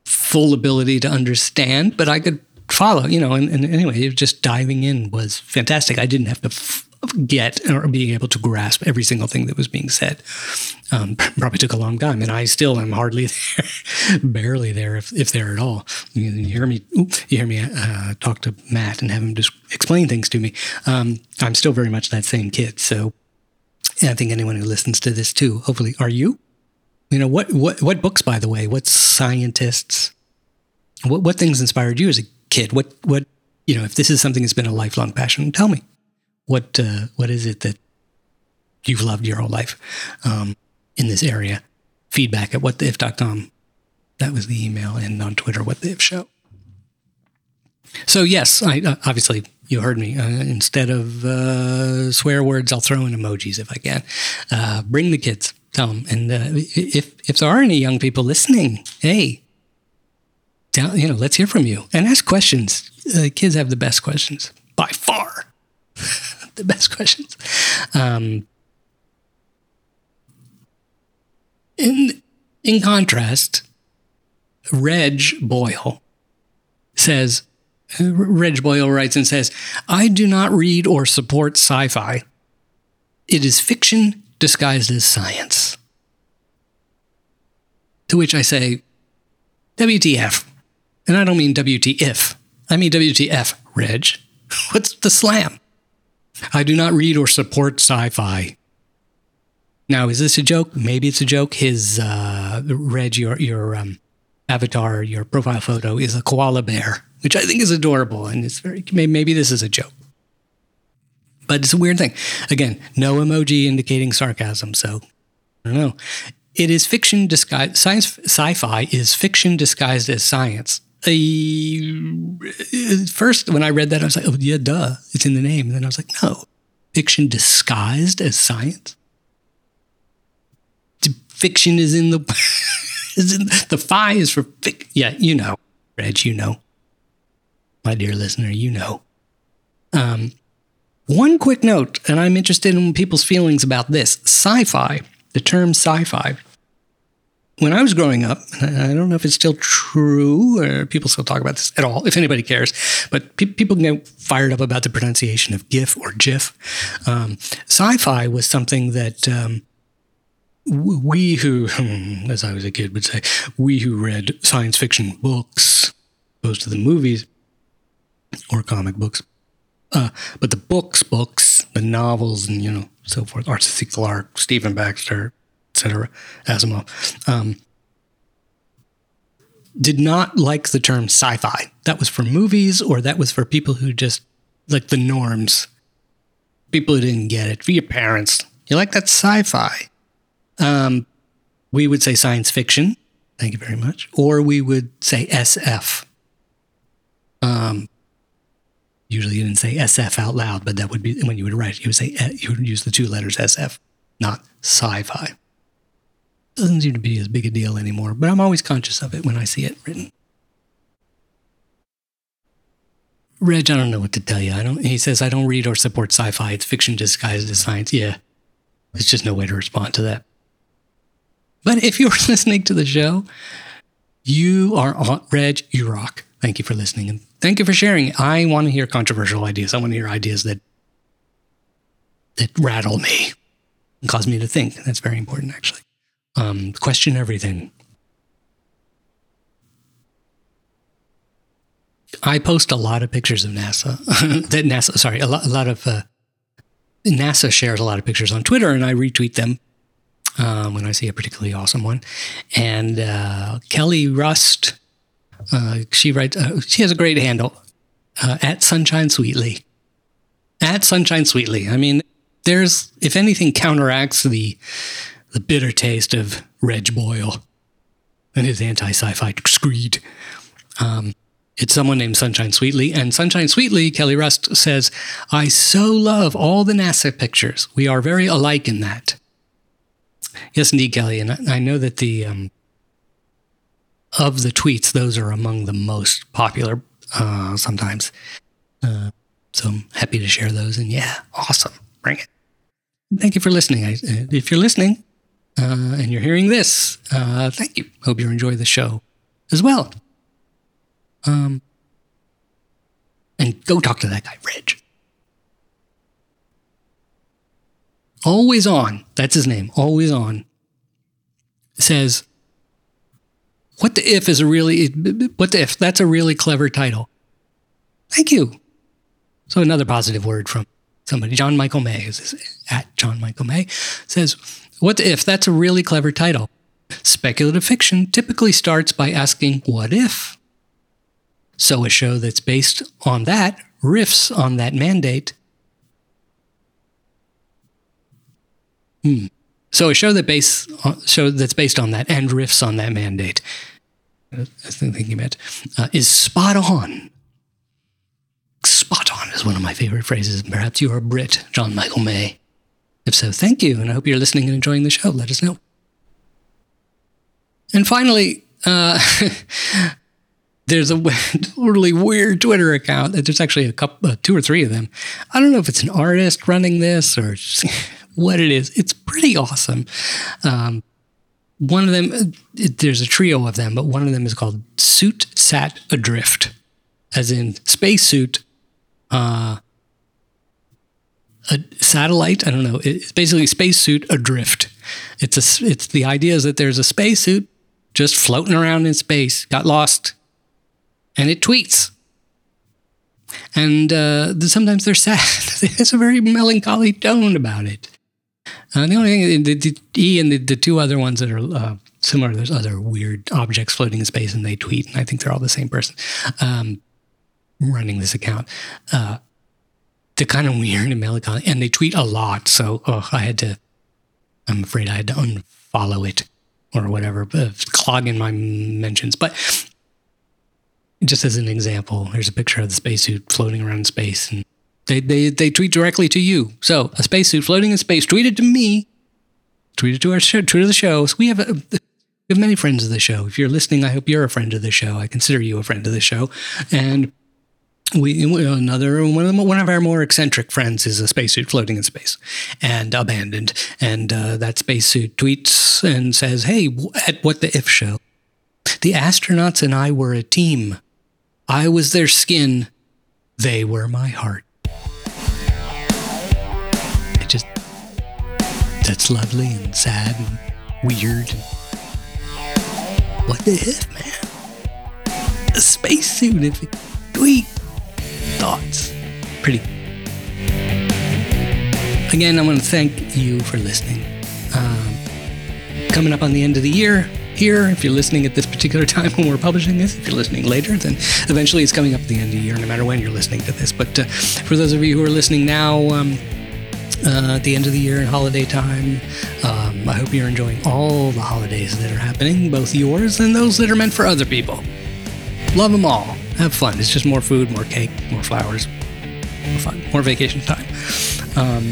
full ability to understand, but I could follow, you know, and, and anyway, just diving in was fantastic. I didn't have to f- get or being able to grasp every single thing that was being said. Um, probably took a long time, and I still am hardly there, barely there, if, if there at all. You hear me, you hear me uh, talk to Matt and have him just explain things to me. Um, I'm still very much that same kid. So I think anyone who listens to this too, hopefully, are you? You know, what, what, what books, by the way, what scientists, what, what things inspired you as a kid? What, what, you know, if this is something that's been a lifelong passion, tell me what, uh, what is it that you've loved your whole life, um, in this area? Feedback at what the if dot com. That was the email, and on Twitter, What the If Show. So yes, I, uh, obviously you heard me, uh, instead of, uh, swear words, I'll throw in emojis if I can, uh, bring the kids. Tell them, and uh, if if there are any young people listening, hey, down, you know, let's hear from you and ask questions. Uh, kids have the best questions by far, the best questions. Um, in in contrast, Reg Boyle says, Reg Boyle writes and says, I do not read or support sci-fi. It is fiction disguised as science. To which I say, W T F. And I don't mean W T F. I mean W T F, Reg. What's the slam? I do not read or support sci-fi. Now, is this a joke? Maybe it's a joke. His, uh, Reg, your, your um, avatar, your profile photo is a koala bear, which I think is adorable. And it's very, maybe this is a joke. But it's a weird thing. Again, no emoji indicating sarcasm, so I don't know. It is fiction disguised... Science, sci-fi is fiction disguised as science. Uh, first, when I read that, I was like, oh, yeah, duh. It's in the name. And then I was like, no. Fiction disguised as science? Fiction is in the... is in, the fi is for... Fic, yeah, you know. Reg, you know. My dear listener, you know. Um... One quick note, and I'm interested in people's feelings about this. Sci-fi, the term sci-fi. When I was growing up, I don't know if it's still true, or people still talk about this at all, if anybody cares, but pe- people get fired up about the pronunciation of GIF or GIF. Um, sci-fi was something that um, we who, as I was a kid would say, we who read science fiction books, opposed to the movies, or comic books. Uh, but the books, books, the novels, and you know, so forth, Arthur C. Clarke, Stephen Baxter, et cetera, Asimov, um, did not like the term sci-fi. That was for movies, or that was for people who just, like the norms, people who didn't get it, for your parents. You like that sci-fi? Um, we would say science fiction, thank you very much, or we would say S F. Um, usually you didn't say S F out loud, but that would be, when you would write, you would say, you would use the two letters S F, not sci-fi. Doesn't seem to be as big a deal anymore, but I'm always conscious of it when I see it written. Reg, I don't know what to tell you. I don't. He says, I don't read or support sci-fi. It's fiction disguised as science. Yeah, there's just no way to respond to that. But if you're listening to the show, you are on, Reg, you rock. Thank you for listening, and thank you for sharing. I want to hear controversial ideas. I want to hear ideas that that rattle me and cause me to think. That's very important, actually. Um, question everything. I post a lot of pictures of NASA. that NASA, sorry, a lot, a lot of uh, NASA shares a lot of pictures on Twitter, and I retweet them um, when I see a particularly awesome one. And uh, Kelly Rust, uh, she writes. Uh, she has a great handle uh, at Sunshine Sweetly. At Sunshine Sweetly. I mean, there's, if anything counteracts the the bitter taste of Reg Boyle and his anti-sci-fi screed. Um, it's someone named Sunshine Sweetly, and Sunshine Sweetly, Kelly Rust, says, I so love all the NASA pictures. We are very alike in that. Yes, indeed, Kelly, and I know that the um, of the tweets, those are among the most popular uh, sometimes. Uh, so I'm happy to share those, and yeah, awesome. Bring it. Thank you for listening. I, if you're listening, Uh, and you're hearing this, uh, thank you. Hope you enjoy the show as well. Um, and go talk to that guy, Reg. Always On, that's his name, Always On, says, What the If is a really, what the If, that's a really clever title. Thank you. So another positive word from somebody. John Michael May, is at John Michael May, says, What If? That's a really clever title. Speculative fiction typically starts by asking, what if? So a show that's based on that riffs on that mandate. Hmm. So a show that base, show that's based on that and riffs on that mandate, I was thinking about, uh, is spot on. Spot on is one of my favorite phrases. Perhaps you are a Brit, John Michael May. If so, thank you, and I hope you're listening and enjoying the show. Let us know. And finally, uh, there's a totally weird Twitter account. There's actually a couple, uh, two or three of them. I don't know if it's an artist running this or what it is. It's pretty awesome. Um, one of them, it, there's a trio of them, but one of them is called Suit Sat Adrift, as in spacesuit, uh, a satellite, I don't know, it's basically spacesuit adrift. It's a, it's the idea is that there's a spacesuit just floating around in space, got lost, and it tweets. And uh, sometimes they're sad. There's a very melancholy tone about it. Uh, the only thing, the, the, he and the, the two other ones that are uh, similar, there's other weird objects floating in space and they tweet, and I think they're all the same person um, running this account. Uh, They're kind of weird and melancholy, and they tweet a lot, so oh, I had to, I'm afraid I had to unfollow it or whatever, but clogging my mentions. But just as an example, here's a picture of the spacesuit floating around in space, and they, they, they tweet directly to you. So a spacesuit floating in space, tweeted to me, tweeted to our show, tweeted the show. So we have, a, we have many friends of the show. If you're listening, I hope you're a friend of the show. I consider you a friend of the show. And We another one of, the, one of our more eccentric friends is a spacesuit floating in space and abandoned, and uh, that spacesuit tweets and says, "Hey, at What the If show, the astronauts and I were a team. I was their skin, they were my heart." It just that's lovely and sad and weird. What the if, man? A spacesuit if it tweet. thoughts. Pretty. Again, I want to thank you for listening. Um, coming up on the end of the year here, if you're listening at this particular time when we're publishing this, if you're listening later, then eventually it's coming up at the end of the year, no matter when you're listening to this. But uh, for those of you who are listening now, um, Uh, at the end of the year and holiday time, um, I hope you're enjoying all the holidays that are happening, both yours and those that are meant for other people. Love them all. Have fun. It's just more food, more cake, more flowers, more fun, more vacation time. Um,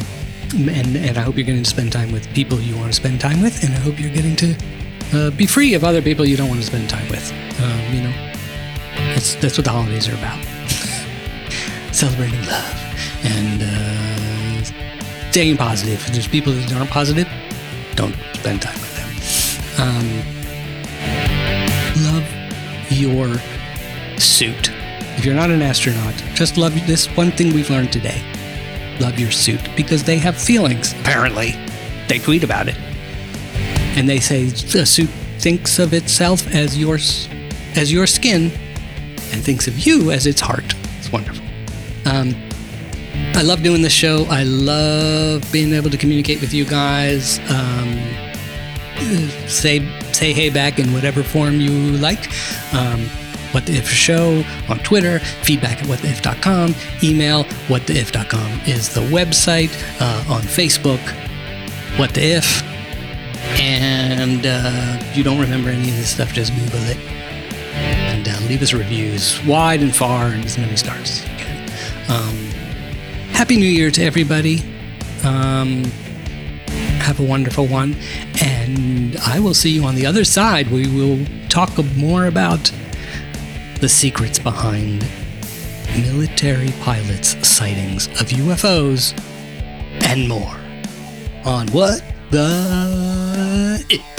and, and I hope you're getting to spend time with people you want to spend time with, and I hope you're getting to uh, be free of other people you don't want to spend time with. Um, you know, that's, that's what the holidays are about. Celebrating love. And, uh, staying positive. If there's people that aren't positive, don't spend time with them. Um, love your suit. If you're not an astronaut, just love this one thing we've learned today. Love your suit, because they have feelings, apparently. They tweet about it. And they say the suit thinks of itself as your, as your skin and thinks of you as its heart. It's wonderful. Um, I love doing this show. I love being able to communicate with you guys. Um, say say hey back in whatever form you like. Um, What The If Show on Twitter, feedback at what the if dot com, email what the if dot com is the website, uh, on Facebook, What The If, and uh, if you don't remember any of this stuff, just Google it, and uh, leave us reviews wide and far and as many stars as you can. Um, Happy New Year to everybody. Um, have a wonderful one. And I will see you on the other side. We will talk more about the secrets behind military pilots' sightings of U F Os and more on What The If.